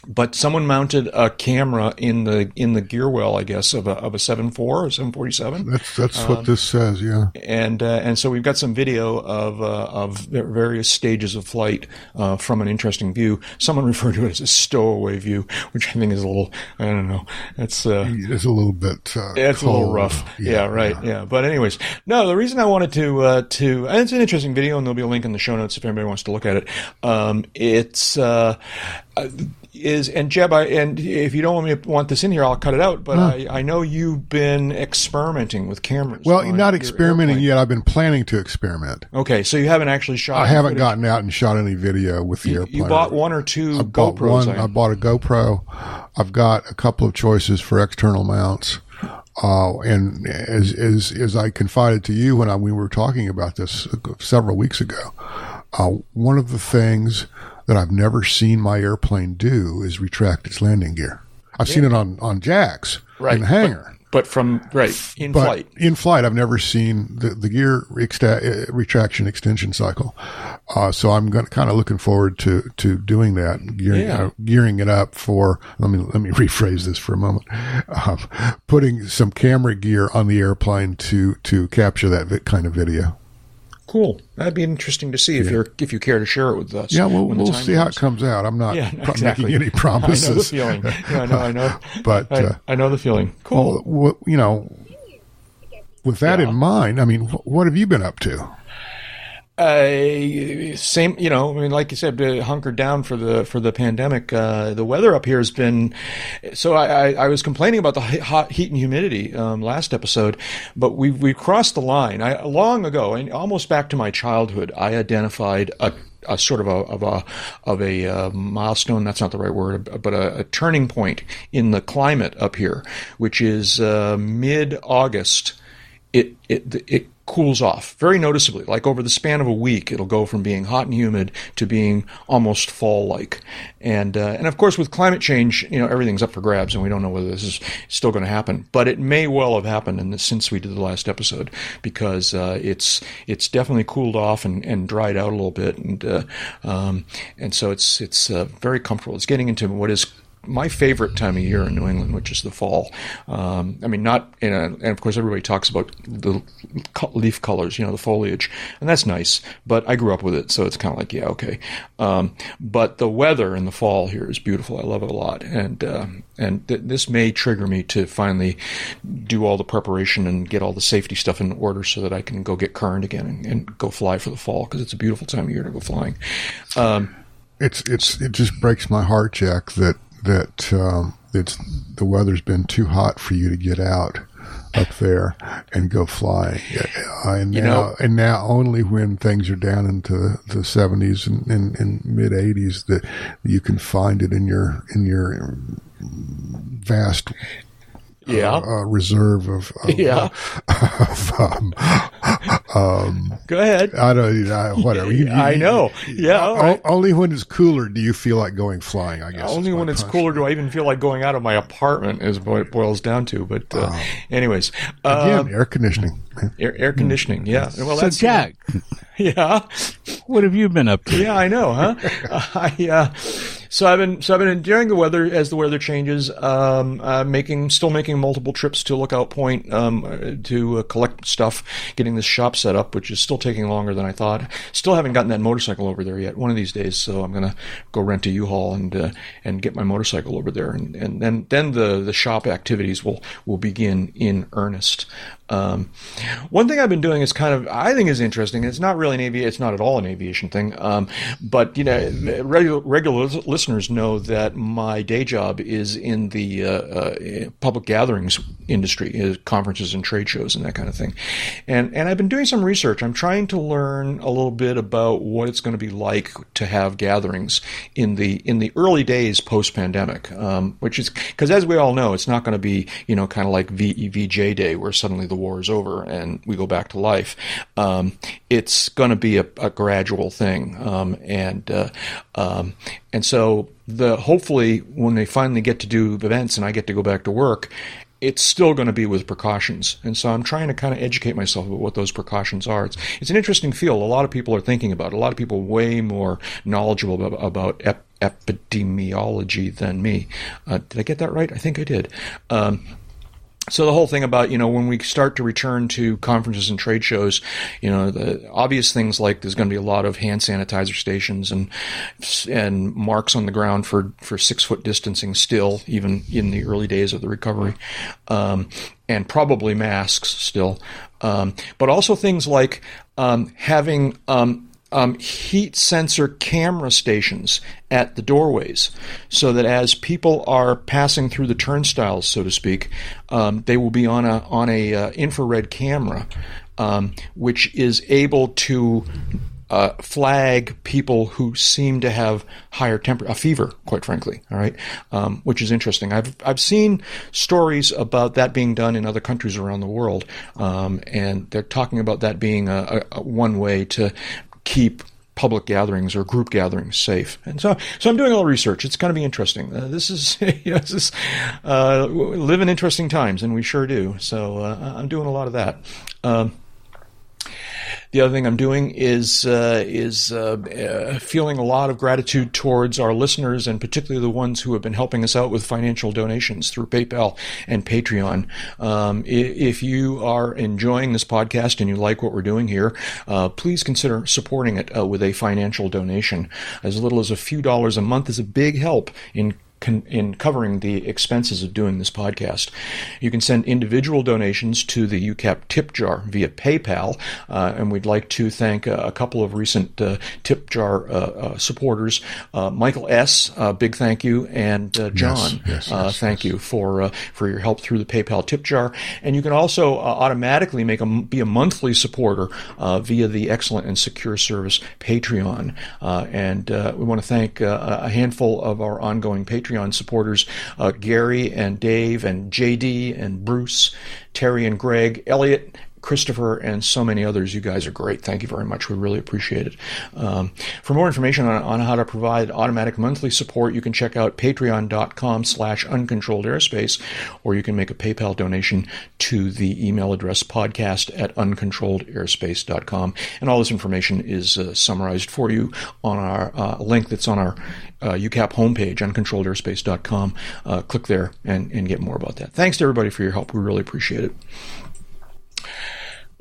But someone mounted a camera in the in the gear well, I guess, of a of a seven four or seven forty seven. That's that's um, what this says, yeah. And uh, and so we've got some video of uh, of various stages of flight uh, from an interesting view. Someone referred to it as a stowaway view, which I think is a little I don't know. That's uh, it's a little bit. Uh, it's cold. A little rough. Yeah, yeah right. Yeah. yeah. But anyways, no. The reason I wanted to uh, to and it's an interesting video, and there'll be a link in the show notes if anybody wants to look at it. Um, it's. Uh, uh, Is and Jeb, I, and if you don't want me to want this in here, I'll cut it out. But huh. I, I know you've been experimenting with cameras. Well, not experimenting airplane. yet. I've been planning to experiment. Okay, so you haven't actually shot. I haven't footage. gotten out and shot any video with the you, airplane. You bought one or two I bought GoPros. One, I bought a GoPro. I've got a couple of choices for external mounts. Uh, and as as as I confided to you when I, we were talking about this several weeks ago, uh, one of the things that I've never seen my airplane do is retract its landing gear. I've yeah. seen it on, on jacks right. in the hangar. But, but from, right, in but flight. In flight, I've never seen the, the gear exta- retraction extension cycle. Uh, so I'm going kind of looking forward to, to doing that, gearing, yeah. uh, gearing it up for, let me, let me rephrase this for a moment, uh, putting some camera gear on the airplane to, to capture that kind of video. Cool. That'd be interesting to see if yeah. you're if you care to share it with us. Yeah, we'll, we'll see comes. how it comes out. I'm not yeah, pro- exactly. making any promises. I know the feeling. Yeah, I know. I know. but I, uh, I know the feeling. Cool. Well, you know, with that yeah. in mind, I mean, what have you been up to? Uh, same, you know, I mean, like you said, hunkered down for the, for the pandemic. Uh, the weather up here has been, so I, I, I was complaining about the hot heat and humidity, um, last episode, but we, we crossed the line. I, long ago, and almost back to my childhood, I identified a a sort of a of a of a uh, milestone. That's not the right word, but a, a turning point in the climate up here, which is, uh, mid-August. It, it, it cools off very noticeably. Like over the span of a week, it'll go from being hot and humid to being almost fall-like. And uh, and of course, with climate change, you know, everything's up for grabs, and we don't know whether this is still going to happen. But it may well have happened in the, since we did the last episode, because uh, it's it's definitely cooled off and, and dried out a little bit, and uh, um, and so it's it's uh, very comfortable. It's getting into what is my favorite time of year in New England, which is the fall. Um, I mean, not, in a, and of course, everybody talks about the leaf colors, you know, the foliage, and that's nice, but I grew up with it, so it's kind of like, yeah, okay. Um, but the weather in the fall here is beautiful. I love it a lot. And, uh, and th- this may trigger me to finally do all the preparation and get all the safety stuff in order so that I can go get current again and, and go fly for the fall, because it's a beautiful time of year to go flying. Um, it's, it's, it just breaks my heart, Jack, that, that um, it's the weather's been too hot for you to get out up there and go flying. And now, you know, and now only when things are down into the seventies and, and, and mid eighties that you can find it in your in your vast yeah. uh, uh, reserve of, of yeah. Uh, of, um, um, go ahead. I don't. I, whatever. You, you, I know. Yeah. O- right. Only when it's cooler do you feel like going flying, I guess. Only when it's cooler do I even feel like going out of my apartment, is what it boils down to. But uh, um, anyways, again, um, air conditioning. Air, air conditioning. Yeah. Well, so that's, Jack. Yeah. What have you been up to? Yeah, I know, huh? I. Uh, So I've been so I've been enduring the weather as the weather changes. Um, I'm making still making multiple trips to Lookout Point um, to uh, collect stuff, getting this shop set up, which is still taking longer than I thought. Still haven't gotten that motorcycle over there yet. One of these days, so I'm gonna go rent a U-Haul and uh, and get my motorcycle over there, and and then then the the shop activities will will begin in earnest. Um, one thing I've been doing is kind of, I think is interesting. It's not really an aviation, it's not at all an aviation thing. Um, but you know, regular, regular listeners know that my day job is in the, uh, uh, public gatherings industry, conferences and trade shows and that kind of thing. And, and I've been doing some research. I'm trying to learn a little bit about what it's going to be like to have gatherings in the, in the early days post pandemic. Um, which is, cause as we all know, it's not going to be, you know, kind of like V E V J day where suddenly the war is over and we go back to life. Um, it's going to be a, a gradual thing, um, and uh, um, and so the hopefully when they finally get to do events and I get to go back to work, it's still going to be with precautions. And so I'm trying to kind of educate myself about what those precautions are. It's, it's an interesting field. A lot of people are thinking about it. A lot of people way more knowledgeable about, about ep- epidemiology than me. Uh, did I get that right? I think I did. Um, So the whole thing about, you know, when we start to return to conferences and trade shows, you know, the obvious things like there's going to be a lot of hand sanitizer stations and and marks on the ground for, for six-foot distancing still, even in the early days of the recovery, um, and probably masks still. Um, but also things like um, having um, – Um, heat sensor camera stations at the doorways, so that as people are passing through the turnstiles, so to speak, um, they will be on a on a uh, infrared camera, um, which is able to uh, flag people who seem to have higher temper, a fever, quite frankly. All right, um, which is interesting. I've I've seen stories about that being done in other countries around the world, um, and they're talking about that being a, a, a one way to keep public gatherings or group gatherings safe. And so, so I'm doing a little research. It's going to be interesting. Uh, this is, you know, this is, uh, we live in interesting times, and we sure do. So, uh, I'm doing a lot of that. Um, The other thing I'm doing is uh, is uh, uh, feeling a lot of gratitude towards our listeners, and particularly the ones who have been helping us out with financial donations through PayPal and Patreon. Um, if you are enjoying this podcast and you like what we're doing here, uh, please consider supporting it uh, with a financial donation. As little as a few dollars a month is a big help in in covering the expenses of doing this podcast. You can send individual donations to the U CAP tip jar via PayPal, uh, and we'd like to thank uh, a couple of recent uh, tip jar uh, uh, supporters. Uh, Michael S., uh, big thank you, and uh, John, yes, yes, uh, yes, thank yes. you for uh, for your help through the PayPal tip jar. And you can also uh, automatically make a, be a monthly supporter uh, via the excellent and secure service Patreon. Uh, and uh, we want to thank uh, a handful of our ongoing Patreon Patreon supporters, uh, Gary and Dave and J D and Bruce, Terry and Greg, Elliot, Christopher, and so many others. You guys are great. Thank you very much. We really appreciate it. Um, for more information on, on how to provide automatic monthly support, you can check out patreon.com slash uncontrolled airspace, or you can make a PayPal donation to the email address podcast at uncontrolledairspace dot com. And all this information is uh, summarized for you on our uh, link that's on our uh, U CAP homepage, uncontrolled airspace dot com. Uh, click there and, and get more about that. Thanks to everybody for your help. We really appreciate it.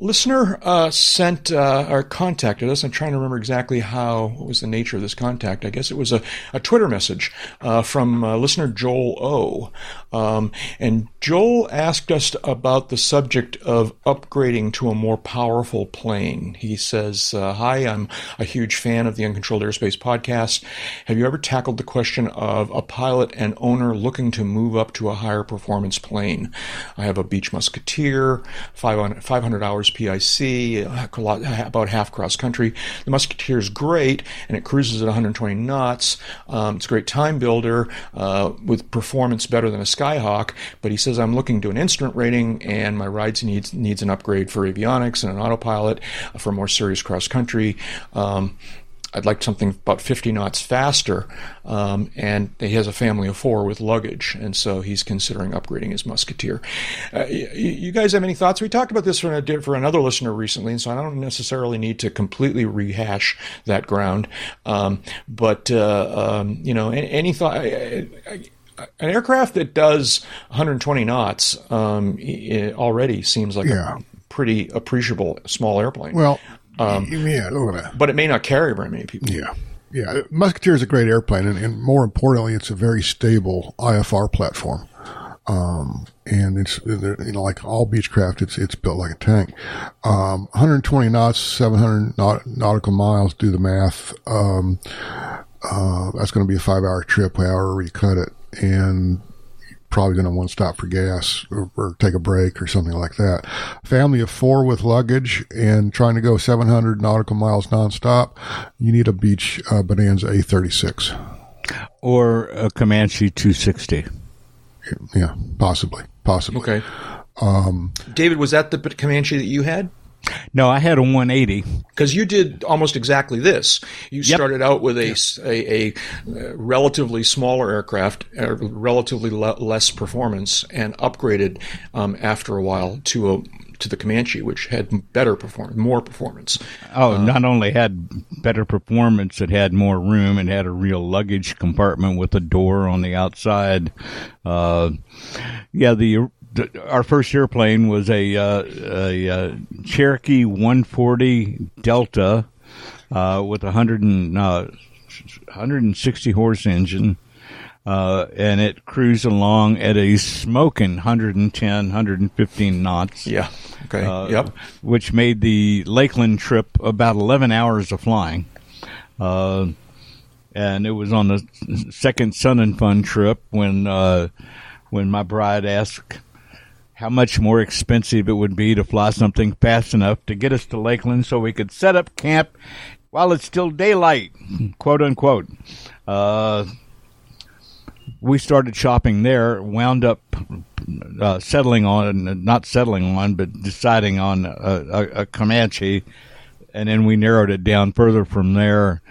Listener uh, sent uh, or contacted us. I'm trying to remember exactly how, what was the nature of this contact. I guess it was a, a Twitter message uh, from uh, listener Joel O. Um, and Joel asked us about the subject of upgrading to a more powerful plane. He says, uh, hi, I'm a huge fan of the Uncontrolled Airspace podcast. Have you ever tackled the question of a pilot and owner looking to move up to a higher performance plane? I have a Beech Musketeer, five hundred hours P I C, about half cross-country. The Musketeer is great, and it cruises at one hundred twenty knots. Um, it's a great time builder uh, with performance better than a Skyhawk, but he says, I'm looking to an instrument rating, and my rides needs needs an upgrade for avionics and an autopilot for more serious cross-country. Um, I'd like something about fifty knots faster, um, and he has a family of four with luggage, and so he's considering upgrading his Musketeer. Uh, you, you guys have any thoughts? We talked about this for, an, for another listener recently, and so I don't necessarily need to completely rehash that ground. Um, but, uh, um, you know, any, any thought? I, I, an aircraft that does one hundred twenty knots um, already seems like yeah. a pretty appreciable small airplane. Well. Um, yeah, look at that. But it may not carry very many people. Yeah. Yeah. Musketeer is a great airplane, and, and more importantly, it's a very stable I F R platform. Um, and it's, you know, like all Beechcraft, it's, it's built like a tank. Um, one hundred twenty knots, seven hundred nautical miles, do the math. Um, uh, that's going to be a five hour trip, however we cut it. And probably going to want to stop for gas or, or take a break or something like that. Family of four with luggage and trying to go seven hundred nautical miles nonstop, you need a Beech uh, Bonanza A thirty-six. Or a Comanche two sixty. Yeah, possibly. Possibly. Okay. Um, David, was that the Comanche that you had? No, I had a one eighty. Because you did almost exactly this. You yep. started out with a, yep. a, a, a relatively smaller aircraft, uh, relatively le- less performance, and upgraded um, after a while to a to the Comanche, which had better performance, more performance. Oh, um, not only had better performance, it had more room. It had a real luggage compartment with a door on the outside. Uh, yeah, the... Our first airplane was a, uh, a uh, Cherokee one forty Delta uh, with a one hundred sixty horse engine, uh, and it cruised along at a smoking one ten, one fifteen knots. Yeah, okay, uh, yep. Which made the Lakeland trip about eleven hours of flying. Uh, and it was on the second Sun and Fun trip when uh, when my bride asked how much more expensive it would be to fly something fast enough to get us to Lakeland so we could set up camp while it's still daylight, quote unquote. Uh, we started shopping there, wound up uh, settling on, not settling on, but deciding on a, a, a Comanche. And then we narrowed it down further from there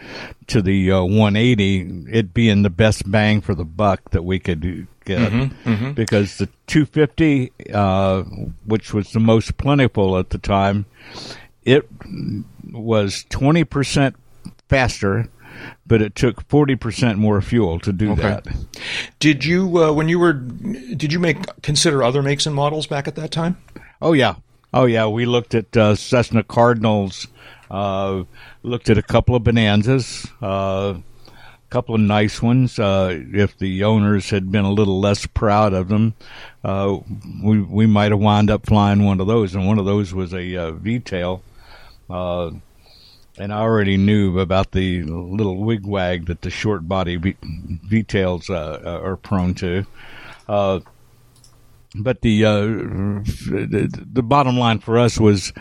to the uh, one eighty, it being the best bang for the buck that we could get. Mm-hmm, mm-hmm. Because the two fifty, uh, which was the most plentiful at the time, it was twenty percent faster, but it took forty percent more fuel to do okay. that. Did you, uh, when you were, did you make consider other makes and models back at that time? Oh, yeah. Oh, yeah. We looked at uh, Cessna Cardinals, uh, looked at a couple of Bonanzas, uh, a couple of nice ones. Uh, if the owners had been a little less proud of them, uh, we we might have wound up flying one of those, and one of those was a uh, V-tail. Uh, and I already knew about the little wigwag that the short body v- V-tails uh, are prone to. Uh, but the, uh, the the bottom line for us was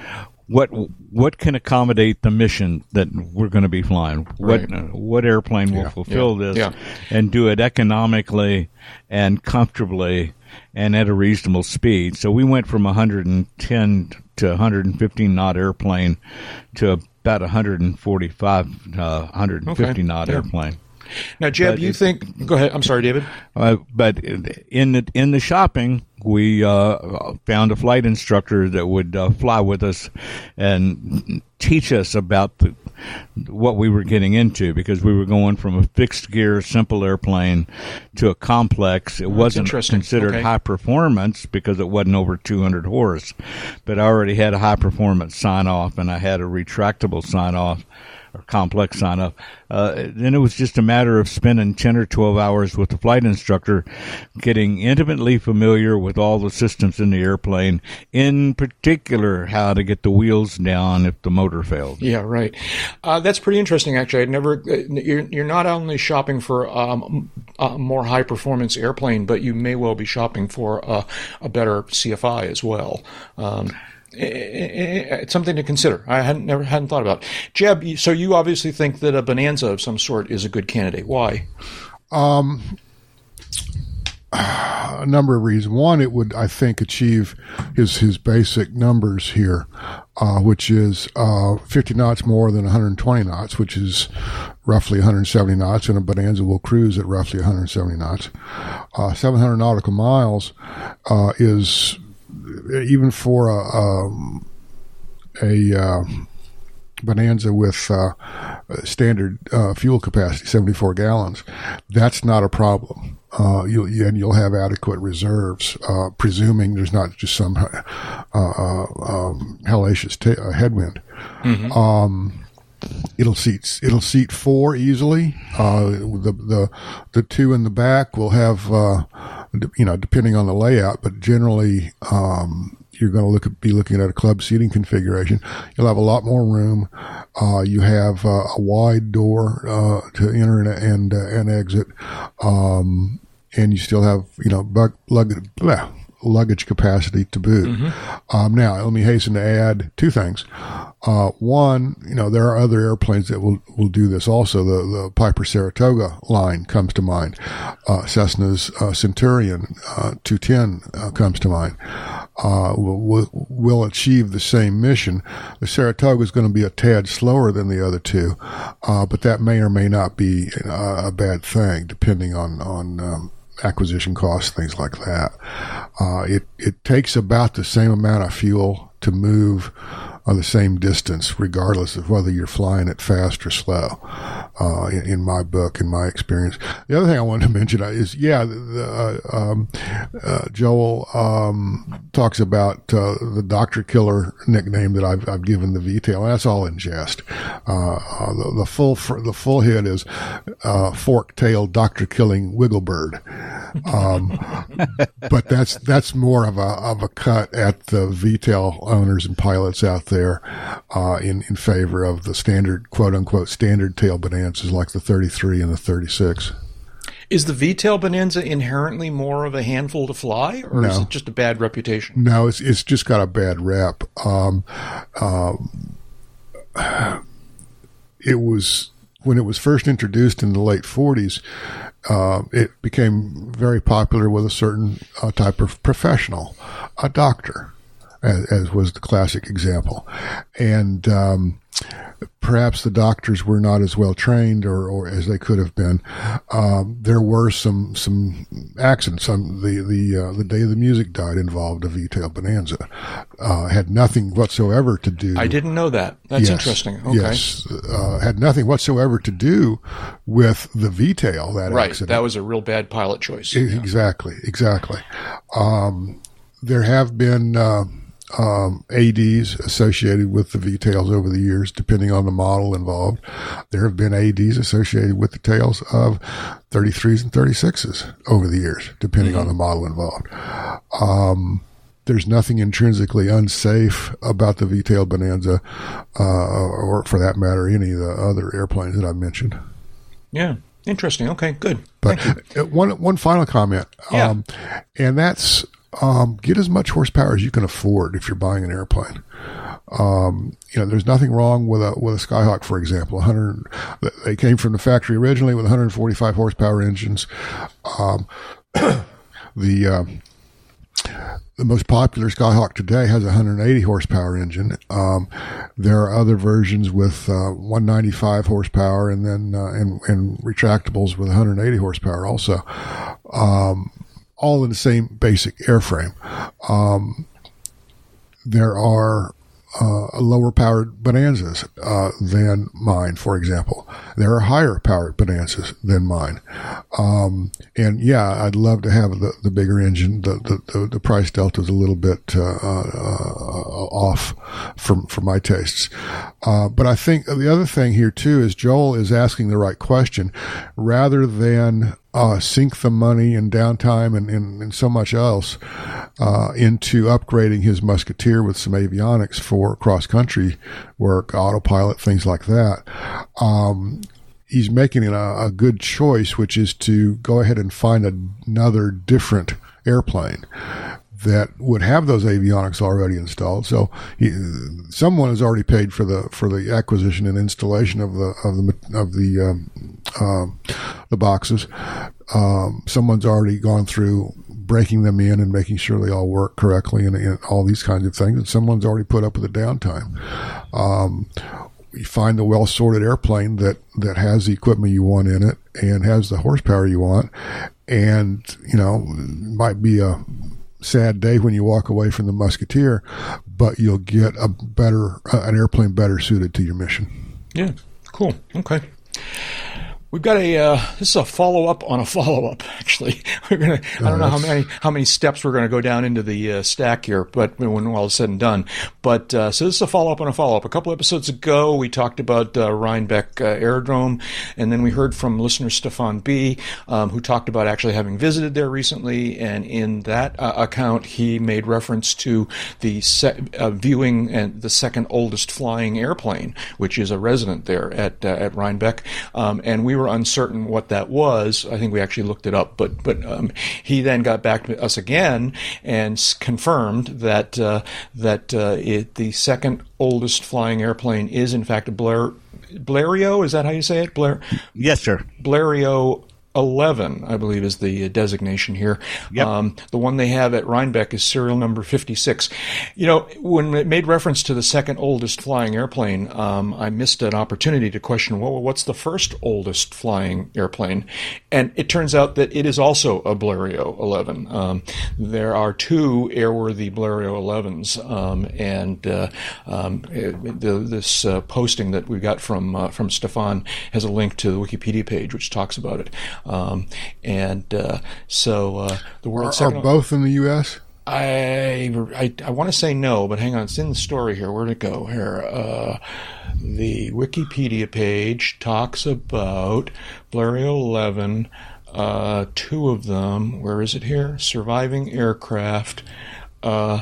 what what can accommodate the mission that we're going to be flying. Right. What what airplane will yeah. fulfill yeah. this yeah. and do it economically and comfortably and at a reasonable speed. So we went from one hundred ten to one hundred fifteen knot airplane to about one hundred forty-five, uh, one hundred fifty okay. knot yeah. airplane. Now, Jeb, but you it, think? Go ahead. I'm sorry, David. Uh, but in the, in the shopping, we uh, found a flight instructor that would uh, fly with us and teach us about the, what we were getting into, because we were going from a fixed gear, simple airplane to a complex. It oh, wasn't considered okay. high performance because it wasn't over two hundred horse, but I already had a high performance sign off, and I had a retractable sign off. Complex sign up. Uh, then it was just a matter of spending ten or twelve hours with the flight instructor, getting intimately familiar with all the systems in the airplane, in particular how to get the wheels down if the motor failed. Yeah, right. Uh, that's pretty interesting, actually. I'd never. Uh, you're, you're not only shopping for um, a more high performance airplane, but you may well be shopping for a, a better C F I as well. Um, It's something to consider. I hadn't never hadn't thought about. Jeb, so you obviously think that a Bonanza of some sort is a good candidate. Why? Um, a number of reasons. One, it would, I think, achieve his his basic numbers here, uh, which is uh, fifty knots more than one hundred twenty knots, which is roughly one hundred seventy knots, and a Bonanza will cruise at roughly one hundred seventy knots. Uh, seven hundred nautical miles uh, is. Even for a um, a uh, Bonanza with uh, standard uh, fuel capacity, seventy-four gallons, that's not a problem. Uh, you'll, you, and you'll have adequate reserves, uh, presuming there's not just some uh, uh, um, hellacious t- uh, headwind. Mm-hmm. Um, It'll seat it'll seat four easily. Uh, the the the two in the back will have uh, d- you know depending on the layout, but generally um, you're going to look at, be looking at a club seating configuration. You'll have a lot more room. Uh, you have uh, a wide door uh, to enter and and, uh, and exit, um, and you still have you know bug, lug, blah, luggage capacity to boot. Mm-hmm. Um, now let me hasten to add two things. Uh, one, you know, there are other airplanes that will, will do this also. The, the Piper Saratoga line comes to mind. Uh, Cessna's uh, Centurion uh, two ten uh, comes to mind. Uh, will, will achieve the same mission. The Saratoga is going to be a tad slower than the other two, uh, but that may or may not be a, a bad thing, depending on on um, acquisition costs, things like that. Uh, it it takes about the same amount of fuel to move on the same distance, regardless of whether you're flying it fast or slow, uh, in, in my book, in my experience. The other thing I wanted to mention is, yeah, the, the, uh, um, uh, Joel um, talks about uh, the Doctor Killer nickname that I've, I've given the V-tail, and that's all in jest. Uh, uh, the, the full the full hit is uh, fork-tailed Doctor Killing Wigglebird, um, but that's that's more of a of a cut at the V-tail owners and pilots out there. There, uh, in in favor of the standard, quote unquote, standard tail Bonanzas like the thirty-three and the thirty-six. Is the V-tail Bonanza inherently more of a handful to fly, or no. is it just a bad reputation? No, it's it's just got a bad rep. Um, um, it was when it was first introduced in the late forties. Uh, it became very popular with a certain uh, type of professional, a doctor. as, as was the classic example. And um, perhaps the doctors were not as well trained or, or as they could have been. Um, there were some some accidents. Some, the the uh, the day the music died involved a V-tail Bonanza. Uh, had nothing whatsoever to do. I didn't know that. That's yes, interesting. Okay. Yes, uh, had nothing whatsoever to do with the V-tail. That right. Accident. That was a real bad pilot choice. It, yeah. Exactly. Exactly. Um, there have been. Uh, Um, A Ds associated with the V-tails over the years, depending on the model involved. There have been A Ds associated with the tails of thirty-threes and thirty-sixes over the years, depending mm-hmm. on the model involved. Um, there's nothing intrinsically unsafe about the V-tail Bonanza, uh, or for that matter, any of the other airplanes that I mentioned. Yeah. Interesting. Okay, good. But one, one final comment. Yeah. Um, and that's, Um, get as much horsepower as you can afford if you're buying an airplane. Um, you know, there's nothing wrong with a with a Skyhawk, for example. one hundred They came from the factory originally with one hundred forty-five horsepower engines. Um, the um, the most popular Skyhawk today has a one hundred eighty horsepower engine. Um, there are other versions with uh, one hundred ninety-five horsepower, and then uh, and and retractables with one hundred eighty horsepower also. Um, all in the same basic airframe. Um, there are uh, lower-powered Bonanzas uh, than mine, for example. There are higher-powered Bonanzas than mine. Um, and, yeah, I'd love to have the, the bigger engine. The, the, the, the price delta is a little bit uh, uh, off from, from my tastes. Uh, but I think the other thing here, too, is Joel is asking the right question. Rather than Uh, sink the money and downtime and, and, and so much else uh, into upgrading his Musketeer with some avionics for cross-country work, autopilot, things like that. Um, he's making a, a good choice, which is to go ahead and find another different airplane that would have those avionics already installed. So he, someone has already paid for the for the acquisition and installation of the of the of the um, um, the boxes. Um, someone's already gone through breaking them in and making sure they all work correctly and, and all these kinds of things. And someone's already put up with the downtime. Um, you find the well-sorted airplane that that has the equipment you want in it and has the horsepower you want, and you know might be a sad day when you walk away from the Musketeer, but you'll get a better uh, an airplane better suited to your mission. Yeah, cool. Okay, we've got a uh, this is a follow up on a follow up. Actually, we're gonna I don't uh, know how many how many steps we're gonna go down into the uh, stack here, but when all is said and done. But uh, so this is a follow up on a follow up. A couple episodes ago, we talked about uh, Rhinebeck uh, Aerodrome, and then we heard from listener Stefan B, um, who talked about actually having visited there recently. And in that uh, account, he made reference to the se- uh, viewing and the second oldest flying airplane, which is a resident there at uh, at Rhinebeck, um, and we were uncertain what that was. I think we actually looked it up, but but um, he then got back to us again and confirmed that uh, that uh, it, the second oldest flying airplane is in fact a Blair Blériot. Is that how you say it? Blair. Yes, sir. Blériot Eleven, I believe, is the designation here. Yep. Um, the one they have at Rhinebeck is serial number fifty-six. You know, when it made reference to the second oldest flying airplane, um, I missed an opportunity to question, well, what's the first oldest flying airplane? And it turns out that it is also a Blériot Eleven. Um, there are two airworthy Blériot Elevens, um, and uh, um, it, the, this uh, posting that we got from uh, from Stefan has a link to the Wikipedia page, which talks about it. Um, and uh, so uh, the world are, are both in the U S. I I, I want to say no, but hang on, it's in the story here. Where'd it go? Here, uh, the Wikipedia page talks about Blériot Eleven. Uh, two of them. Where is it here? Surviving aircraft. Uh,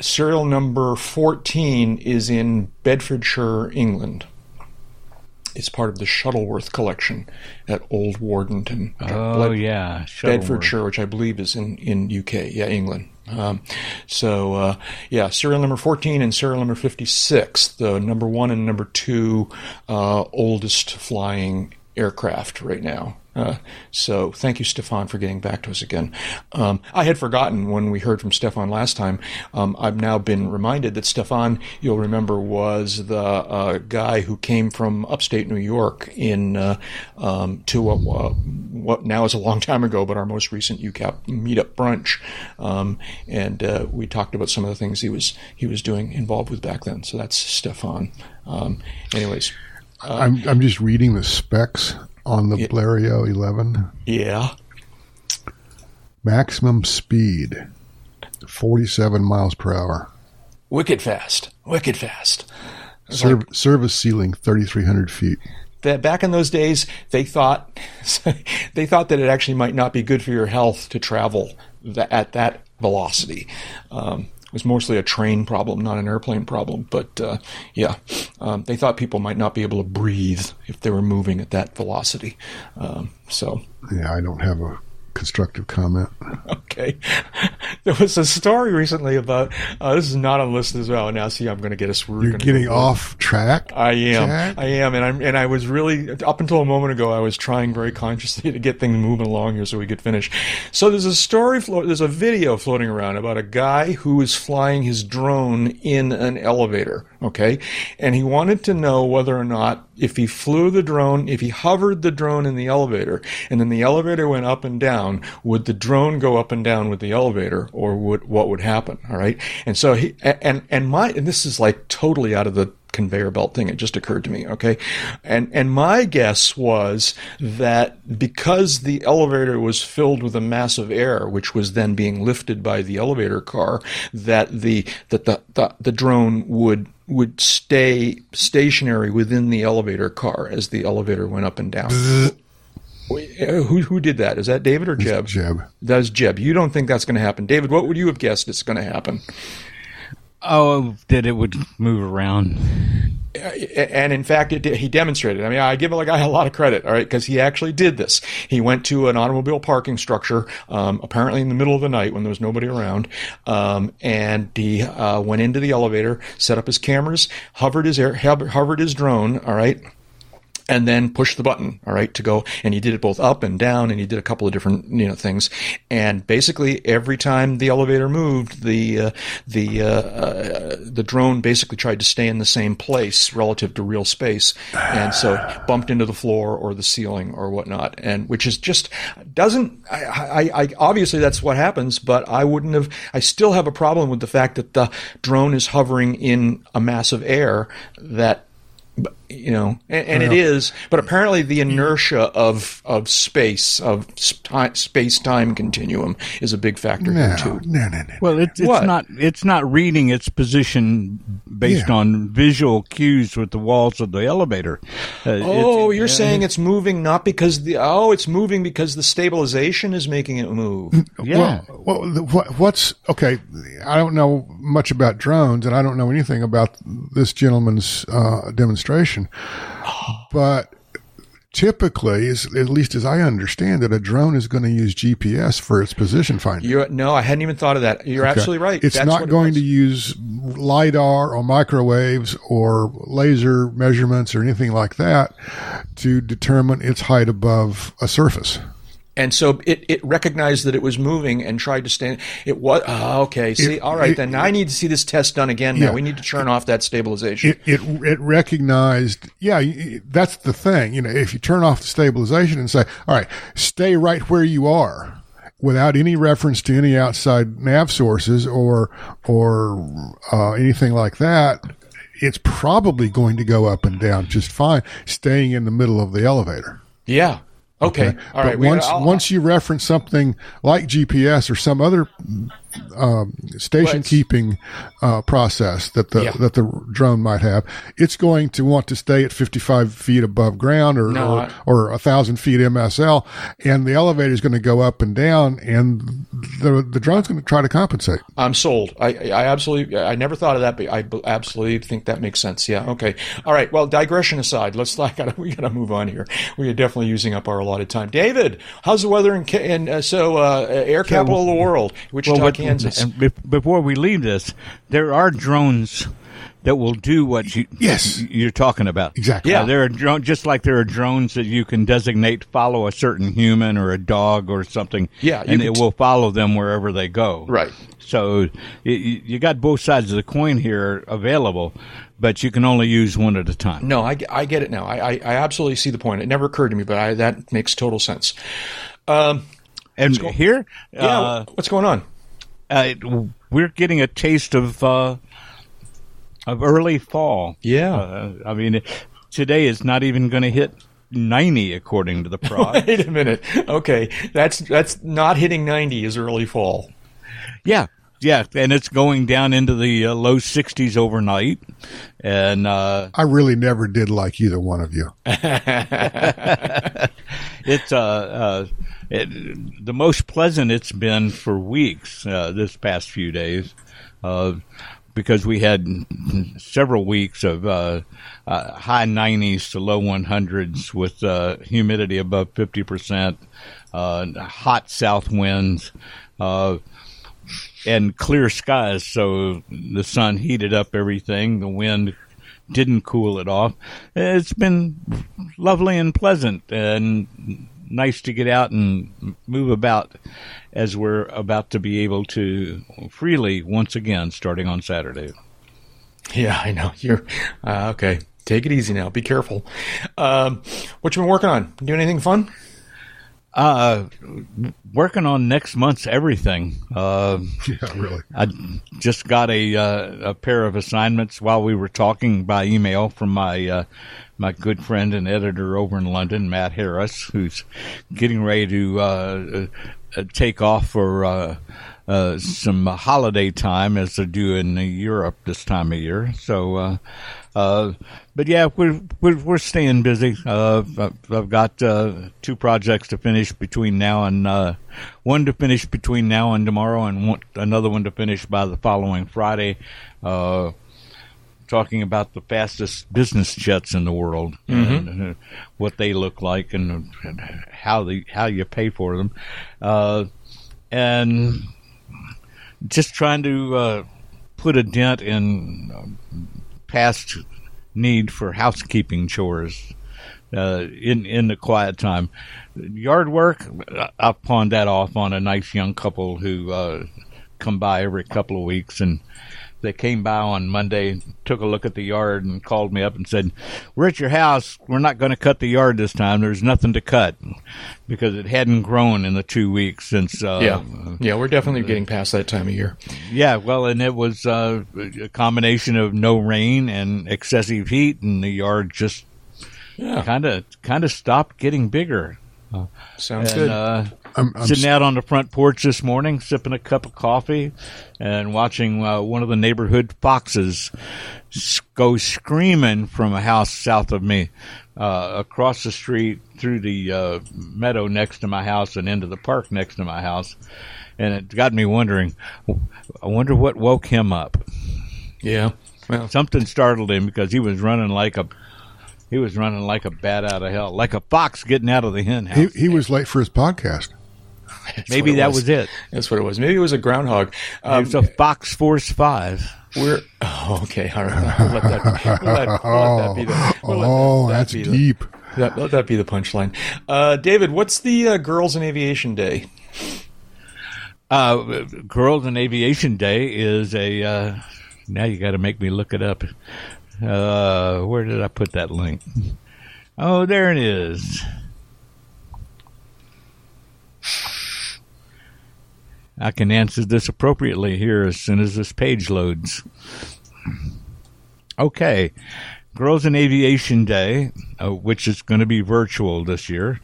serial number fourteen is in Bedfordshire, England. It's part of the Shuttleworth collection at Old Wardenton. Oh, Bed- yeah. Bedfordshire, which I believe is in, in U K. Yeah, England. Um, so, uh, yeah, serial number fourteen and serial number fifty-six, the number one and number two uh, oldest flying aircraft right now. Uh, so thank you, Stefan, for getting back to us again. Um, I had forgotten when we heard from Stefan last time. Um, I've now been reminded that Stefan, you'll remember, was the uh, guy who came from upstate New York in uh, um, to what, uh, what now is a long time ago, but our most recent U CAP meetup brunch. Um, and uh, we talked about some of the things he was he was doing involved with back then. So that's Stefan. Um, anyways, uh, I'm I'm just reading the specs on the Blériot Eleven. Yeah. Maximum speed, forty-seven miles per hour. Wicked fast. Wicked fast. Serv- like, service ceiling, thirty-three hundred feet. That back in those days, they thought they thought that it actually might not be good for your health to travel th- at that velocity. Um, It was mostly a train problem, not an airplane problem. But, uh, yeah, um, they thought people might not be able to breathe if they were moving at that velocity. Um, so, yeah, I don't have a constructive comment. Okay. There was a story recently about, uh, this is not on list as well. Now, see, I'm going to get us. You're getting off track? I am. Jack? I am. And I'm, and I was really, up until a moment ago, I was trying very consciously to get things moving along here so we could finish. So there's a story, flo- there's a video floating around about a guy who is flying his drone in an elevator. Okay. And he wanted to know whether or not if he flew the drone, if he hovered the drone in the elevator, and then the elevator went up and down, would the drone go up and down with the elevator, or would what would happen? All right. And so he, and, and my, and this is like totally out of the conveyor belt thing. It just occurred to me. Okay. And, and my guess was that because the elevator was filled with a mass of air, which was then being lifted by the elevator car, that the, that the, the, the drone would, would stay stationary within the elevator car as the elevator went up and down. who who did that? Is that David or Jeb? It's Jeb. That's Jeb. You don't think that's going to happen. David, what would you have guessed is going to happen? Oh, that it would move around. And in fact, it, he demonstrated. I mean, I give a guy a lot of credit, all right, because he actually did this. He went to an automobile parking structure, um, apparently in the middle of the night when there was nobody around, um, and he uh, went into the elevator, set up his cameras, hovered his air, hovered his drone, all right, and then pushed the button, all right, to go. And he did it both up and down, and he did a couple of different, you know, things. And basically, every time the elevator moved, the uh, the uh, uh, the drone basically tried to stay in the same place relative to real space, and so bumped into the floor or the ceiling or whatnot. And which is just doesn't. I, I, I obviously that's what happens, but I wouldn't have. I still have a problem with the fact that the drone is hovering in a mass of air that. You know, and, and it is, but apparently the inertia of of space, of sp- space-time continuum is a big factor no, here, too. No, no, no. Well, it's, it's not it's not reading its position based yeah. on visual cues with the walls of the elevator. Uh, oh, you're yeah. saying it's moving not because the – oh, it's moving because the stabilization is making it move. Yeah. Well, well the, what, what's – okay, I don't know much about drones, and I don't know anything about this gentleman's uh, demonstration. But typically, as, at least as I understand it, a drone is going to use G P S for its position finding. You're, no, I hadn't even thought of that. You're okay. Absolutely right. It's That's not going it to use LiDAR or microwaves or laser measurements or anything like that to determine its height above a surface. And so it, it recognized that it was moving and tried to stand. It was oh, okay. See, it, all right it, then. It, I need to see this test done again. Yeah, now we need to turn it, off that stabilization. It, it it recognized. Yeah, that's the thing. You know, if you turn off the stabilization and say, "All right, stay right where you are," without any reference to any outside nav sources or or uh, anything like that, it's probably going to go up and down just fine, staying in the middle of the elevator. Yeah. Okay. okay. All but right. Once we, once you reference something like G P S or some other um, station keeping uh, process that the yeah. that the drone might have, it's going to want to stay at fifty-five feet above ground or no, or, I, or one thousand feet M S L, and the elevator is going to go up and down, and the the drone's going to try to compensate. I'm sold. I I absolutely I never thought of that, but I absolutely think that makes sense. Yeah. Okay. All right. Well, digression aside, let's I gotta, we got to move on here. We are definitely using up our allotted time. David, how's the weather in, in uh, so uh, air capital so, of the world, Wichita, well, what, Kansas? And before we leave this, there are drones that will do what you, yes. you're talking about. Exactly. Yeah. Uh, there are drone, just like there are drones that you can designate follow a certain human or a dog or something. Yeah. And it t- will follow them wherever they go. Right. So you, you got both sides of the coin here available, but you can only use one at a time. No, I, I get it now. I, I, I absolutely see the point. It never occurred to me, but I, that makes total sense. Um, and go- here? Yeah. Uh, what's going on? Uh, it, we're getting a taste of... Uh, Of early fall. Yeah. Uh, I mean, today is not even going to hit ninety, according to the prod. Wait a minute. Okay. That's that's not hitting ninety is early fall. Yeah. Yeah. And it's going down into the uh, low sixties overnight. And uh, I really never did like either one of you. It's uh, uh, it, the most pleasant it's been for weeks uh, this past few days. Uh because we had several weeks of uh, uh, high nineties to low one hundreds with uh, humidity above fifty percent, uh, hot south winds, uh, and clear skies. So the sun heated up everything. The wind didn't cool it off. It's been lovely and pleasant and nice to get out and move about as we're about to be able to freely once again starting on Saturday. Yeah, I know. You're uh, okay. Take it easy now. Be careful. Um, what you been working on? Doing anything fun? Uh, working on next month's everything. Uh, yeah, really. I just got a uh, a pair of assignments while we were talking by email from my uh, my good friend and editor over in London, Matt Harris, who's getting ready to uh, take off for uh, uh, some holiday time as they do in Europe this time of year. So, uh, uh, but yeah, we're we're, we're staying busy. Uh, I've got uh, two projects to finish between now and uh, one to finish between now and tomorrow, and one, another one to finish by the following Friday. Uh, talking about the fastest business jets in the world, mm-hmm. and uh, what they look like and, and how the how you pay for them, uh, and just trying to uh, put a dent in um, past need for housekeeping chores uh, in in the quiet time. Yard work, I pawned that off on a nice young couple who uh, come by every couple of weeks and. They came by on Monday, took a look at the yard, and called me up and said, "We're at your house. We're not going to cut the yard this time. There's nothing to cut because it hadn't grown in the two weeks since." Uh, yeah, yeah, we're definitely uh, getting past that time of year. Yeah, well, and it was uh, a combination of no rain and excessive heat, and the yard just kind of kind of stopped getting bigger. Uh, Sounds and, good. Uh, I'm, I'm sitting out on the front porch this morning, sipping a cup of coffee and watching uh, one of the neighborhood foxes go screaming from a house south of me uh, across the street through the uh, meadow next to my house and into the park next to my house. And it got me wondering, I wonder what woke him up. Yeah. Well, something startled him because he was running like a... He was running like a bat out of hell, like a fox getting out of the hen house. He, he was late for his podcast. That's Maybe that was. was it. That's what it was. Maybe it was a groundhog. Um, it was a Fox Force five. We're oh, okay. All right. We'll let that, we'll let, we'll let that be the. We'll let oh, that, that's that be deep. The, that, let that be the punchline. Uh, David, what's the uh, Girls in Aviation Day? Uh, Girls in Aviation Day is a. Uh, now you got to make me look it up. Uh, where did I put that link? Oh, there it is. I can answer this appropriately here as soon as this page loads. Okay. Girls in Aviation Day, uh, which is going to be virtual this year.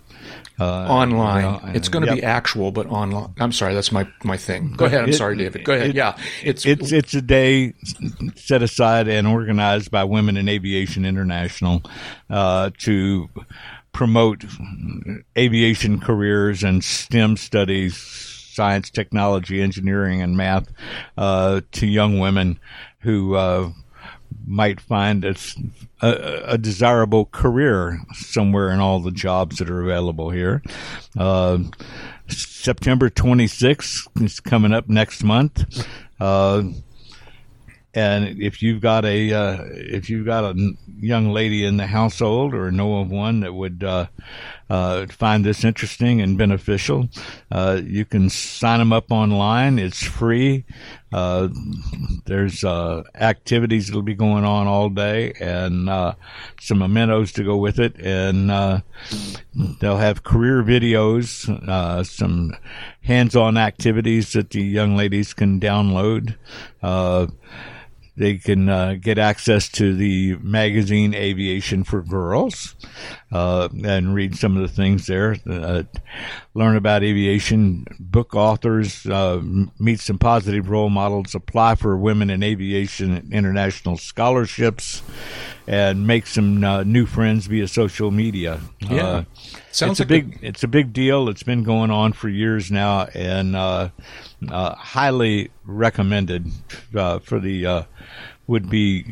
Uh, online. You know, and, it's going to yep. be actual, but online. I'm sorry, that's my, my thing. Go but ahead. I'm it, sorry, David. Go ahead. It, yeah. It's, it's it's a day set aside and organized by Women in Aviation International uh, to promote aviation careers and STEM studies, science, technology, engineering, and math uh, to young women who uh, might find a, a, a desirable career somewhere in all the jobs that are available here. Uh, September twenty-sixth is coming up next month. Uh, And if you've got a uh, if you've got a young lady in the household or know of one that would uh, uh, find this interesting and beneficial, uh, you can sign them up online. It's free. Uh, there's uh, activities that'll be going on all day, and uh, some mementos to go with it. And uh, they'll have career videos, uh, some hands-on activities that the young ladies can download. Uh, They can uh, get access to the magazine Aviation for Girls uh, and read some of the things there. Uh, learn about aviation, book authors, uh, meet some positive role models, apply for Women in Aviation International scholarships, and make some uh, new friends via social media. Yeah, uh, sounds it's like a big. A- it's a big deal. It's been going on for years now, and uh, uh, highly recommended uh, for the. Uh, would be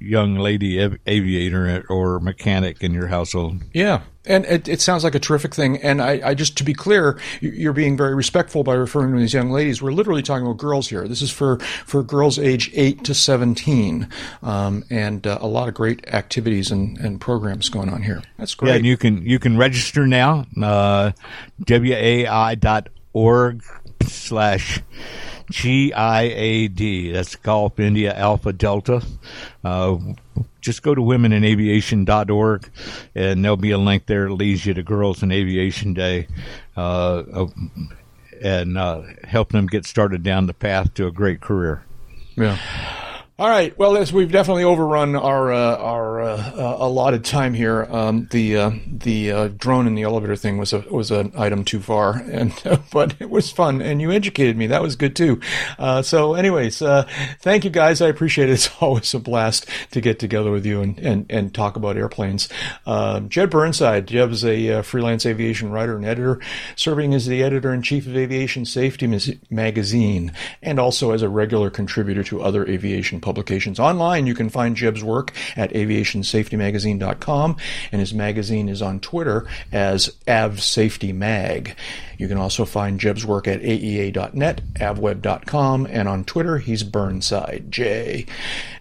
young lady av- aviator or mechanic in your household. Yeah. And it, it sounds like a terrific thing. And I, I just, to be clear, you're being very respectful by referring to these young ladies. We're literally talking about girls here. This is for, for girls age eight to seventeen. Um, and uh, a lot of great activities and, and programs going on here. That's great. Yeah, and you can, you can register now, uh, W A I dot org slash G I A D. That's Golf India Alpha Delta. Uh, just go to women in aviation dot org, and there'll be a link there that leads you to Girls in Aviation Day, uh, and uh, help them get started down the path to a great career. Yeah. All right. Well, as we've definitely overrun our uh, our uh, uh, allotted time here. Um, the uh, the uh, drone in the elevator thing was a, was an item too far, and uh, but it was fun, and you educated me. That was good too. Uh, so, anyways, uh, thank you guys. I appreciate it. It's always a blast to get together with you and and, and talk about airplanes. Uh, Jed Burnside. Jeb's a uh, freelance aviation writer and editor, serving as the editor in chief of Aviation Safety Magazine, and also as a regular contributor to other aviation publications. Online, you can find Jeb's work at aviation safety magazine dot com, and his magazine is on Twitter as Av Safety Mag. You can also find Jeb's work at A E A dot net, Av Web dot com, and on Twitter, he's Burnside J.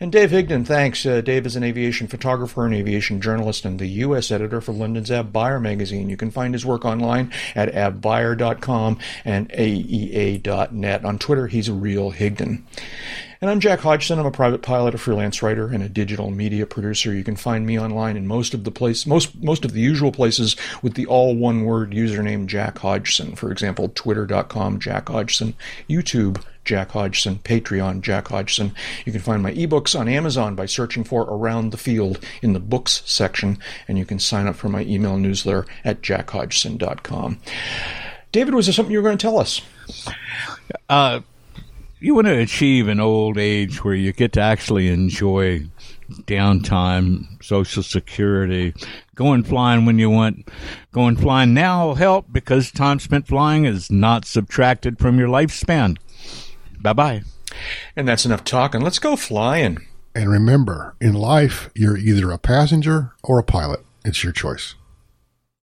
And Dave Higdon, thanks. Uh, Dave is an aviation photographer and aviation journalist and the U S editor for London's Ab Buyer magazine. You can find his work online at Av Buyer dot com and A E A dot net. On Twitter, he's Real Higdon. And I'm Jack Hodgson. I'm a private pilot, a freelance writer, and a digital media producer. You can find me online in most of the place, most most of the usual places with the all one word username Jack Hodgson. For example, twitter dot com Jack Hodgson, YouTube Jack Hodgson, Patreon Jack Hodgson. You can find my ebooks on Amazon by searching for Around the Field in the books section, and you can sign up for my email newsletter at jack hodgson dot com. David, was there something you were going to tell us? Uh. You want to achieve an old age where you get to actually enjoy downtime, Social Security, going flying when you want. Going flying now will help, because time spent flying is not subtracted from your lifespan. Bye-bye. And that's enough talking. Let's go flying. And remember, in life, you're either a passenger or a pilot. It's your choice.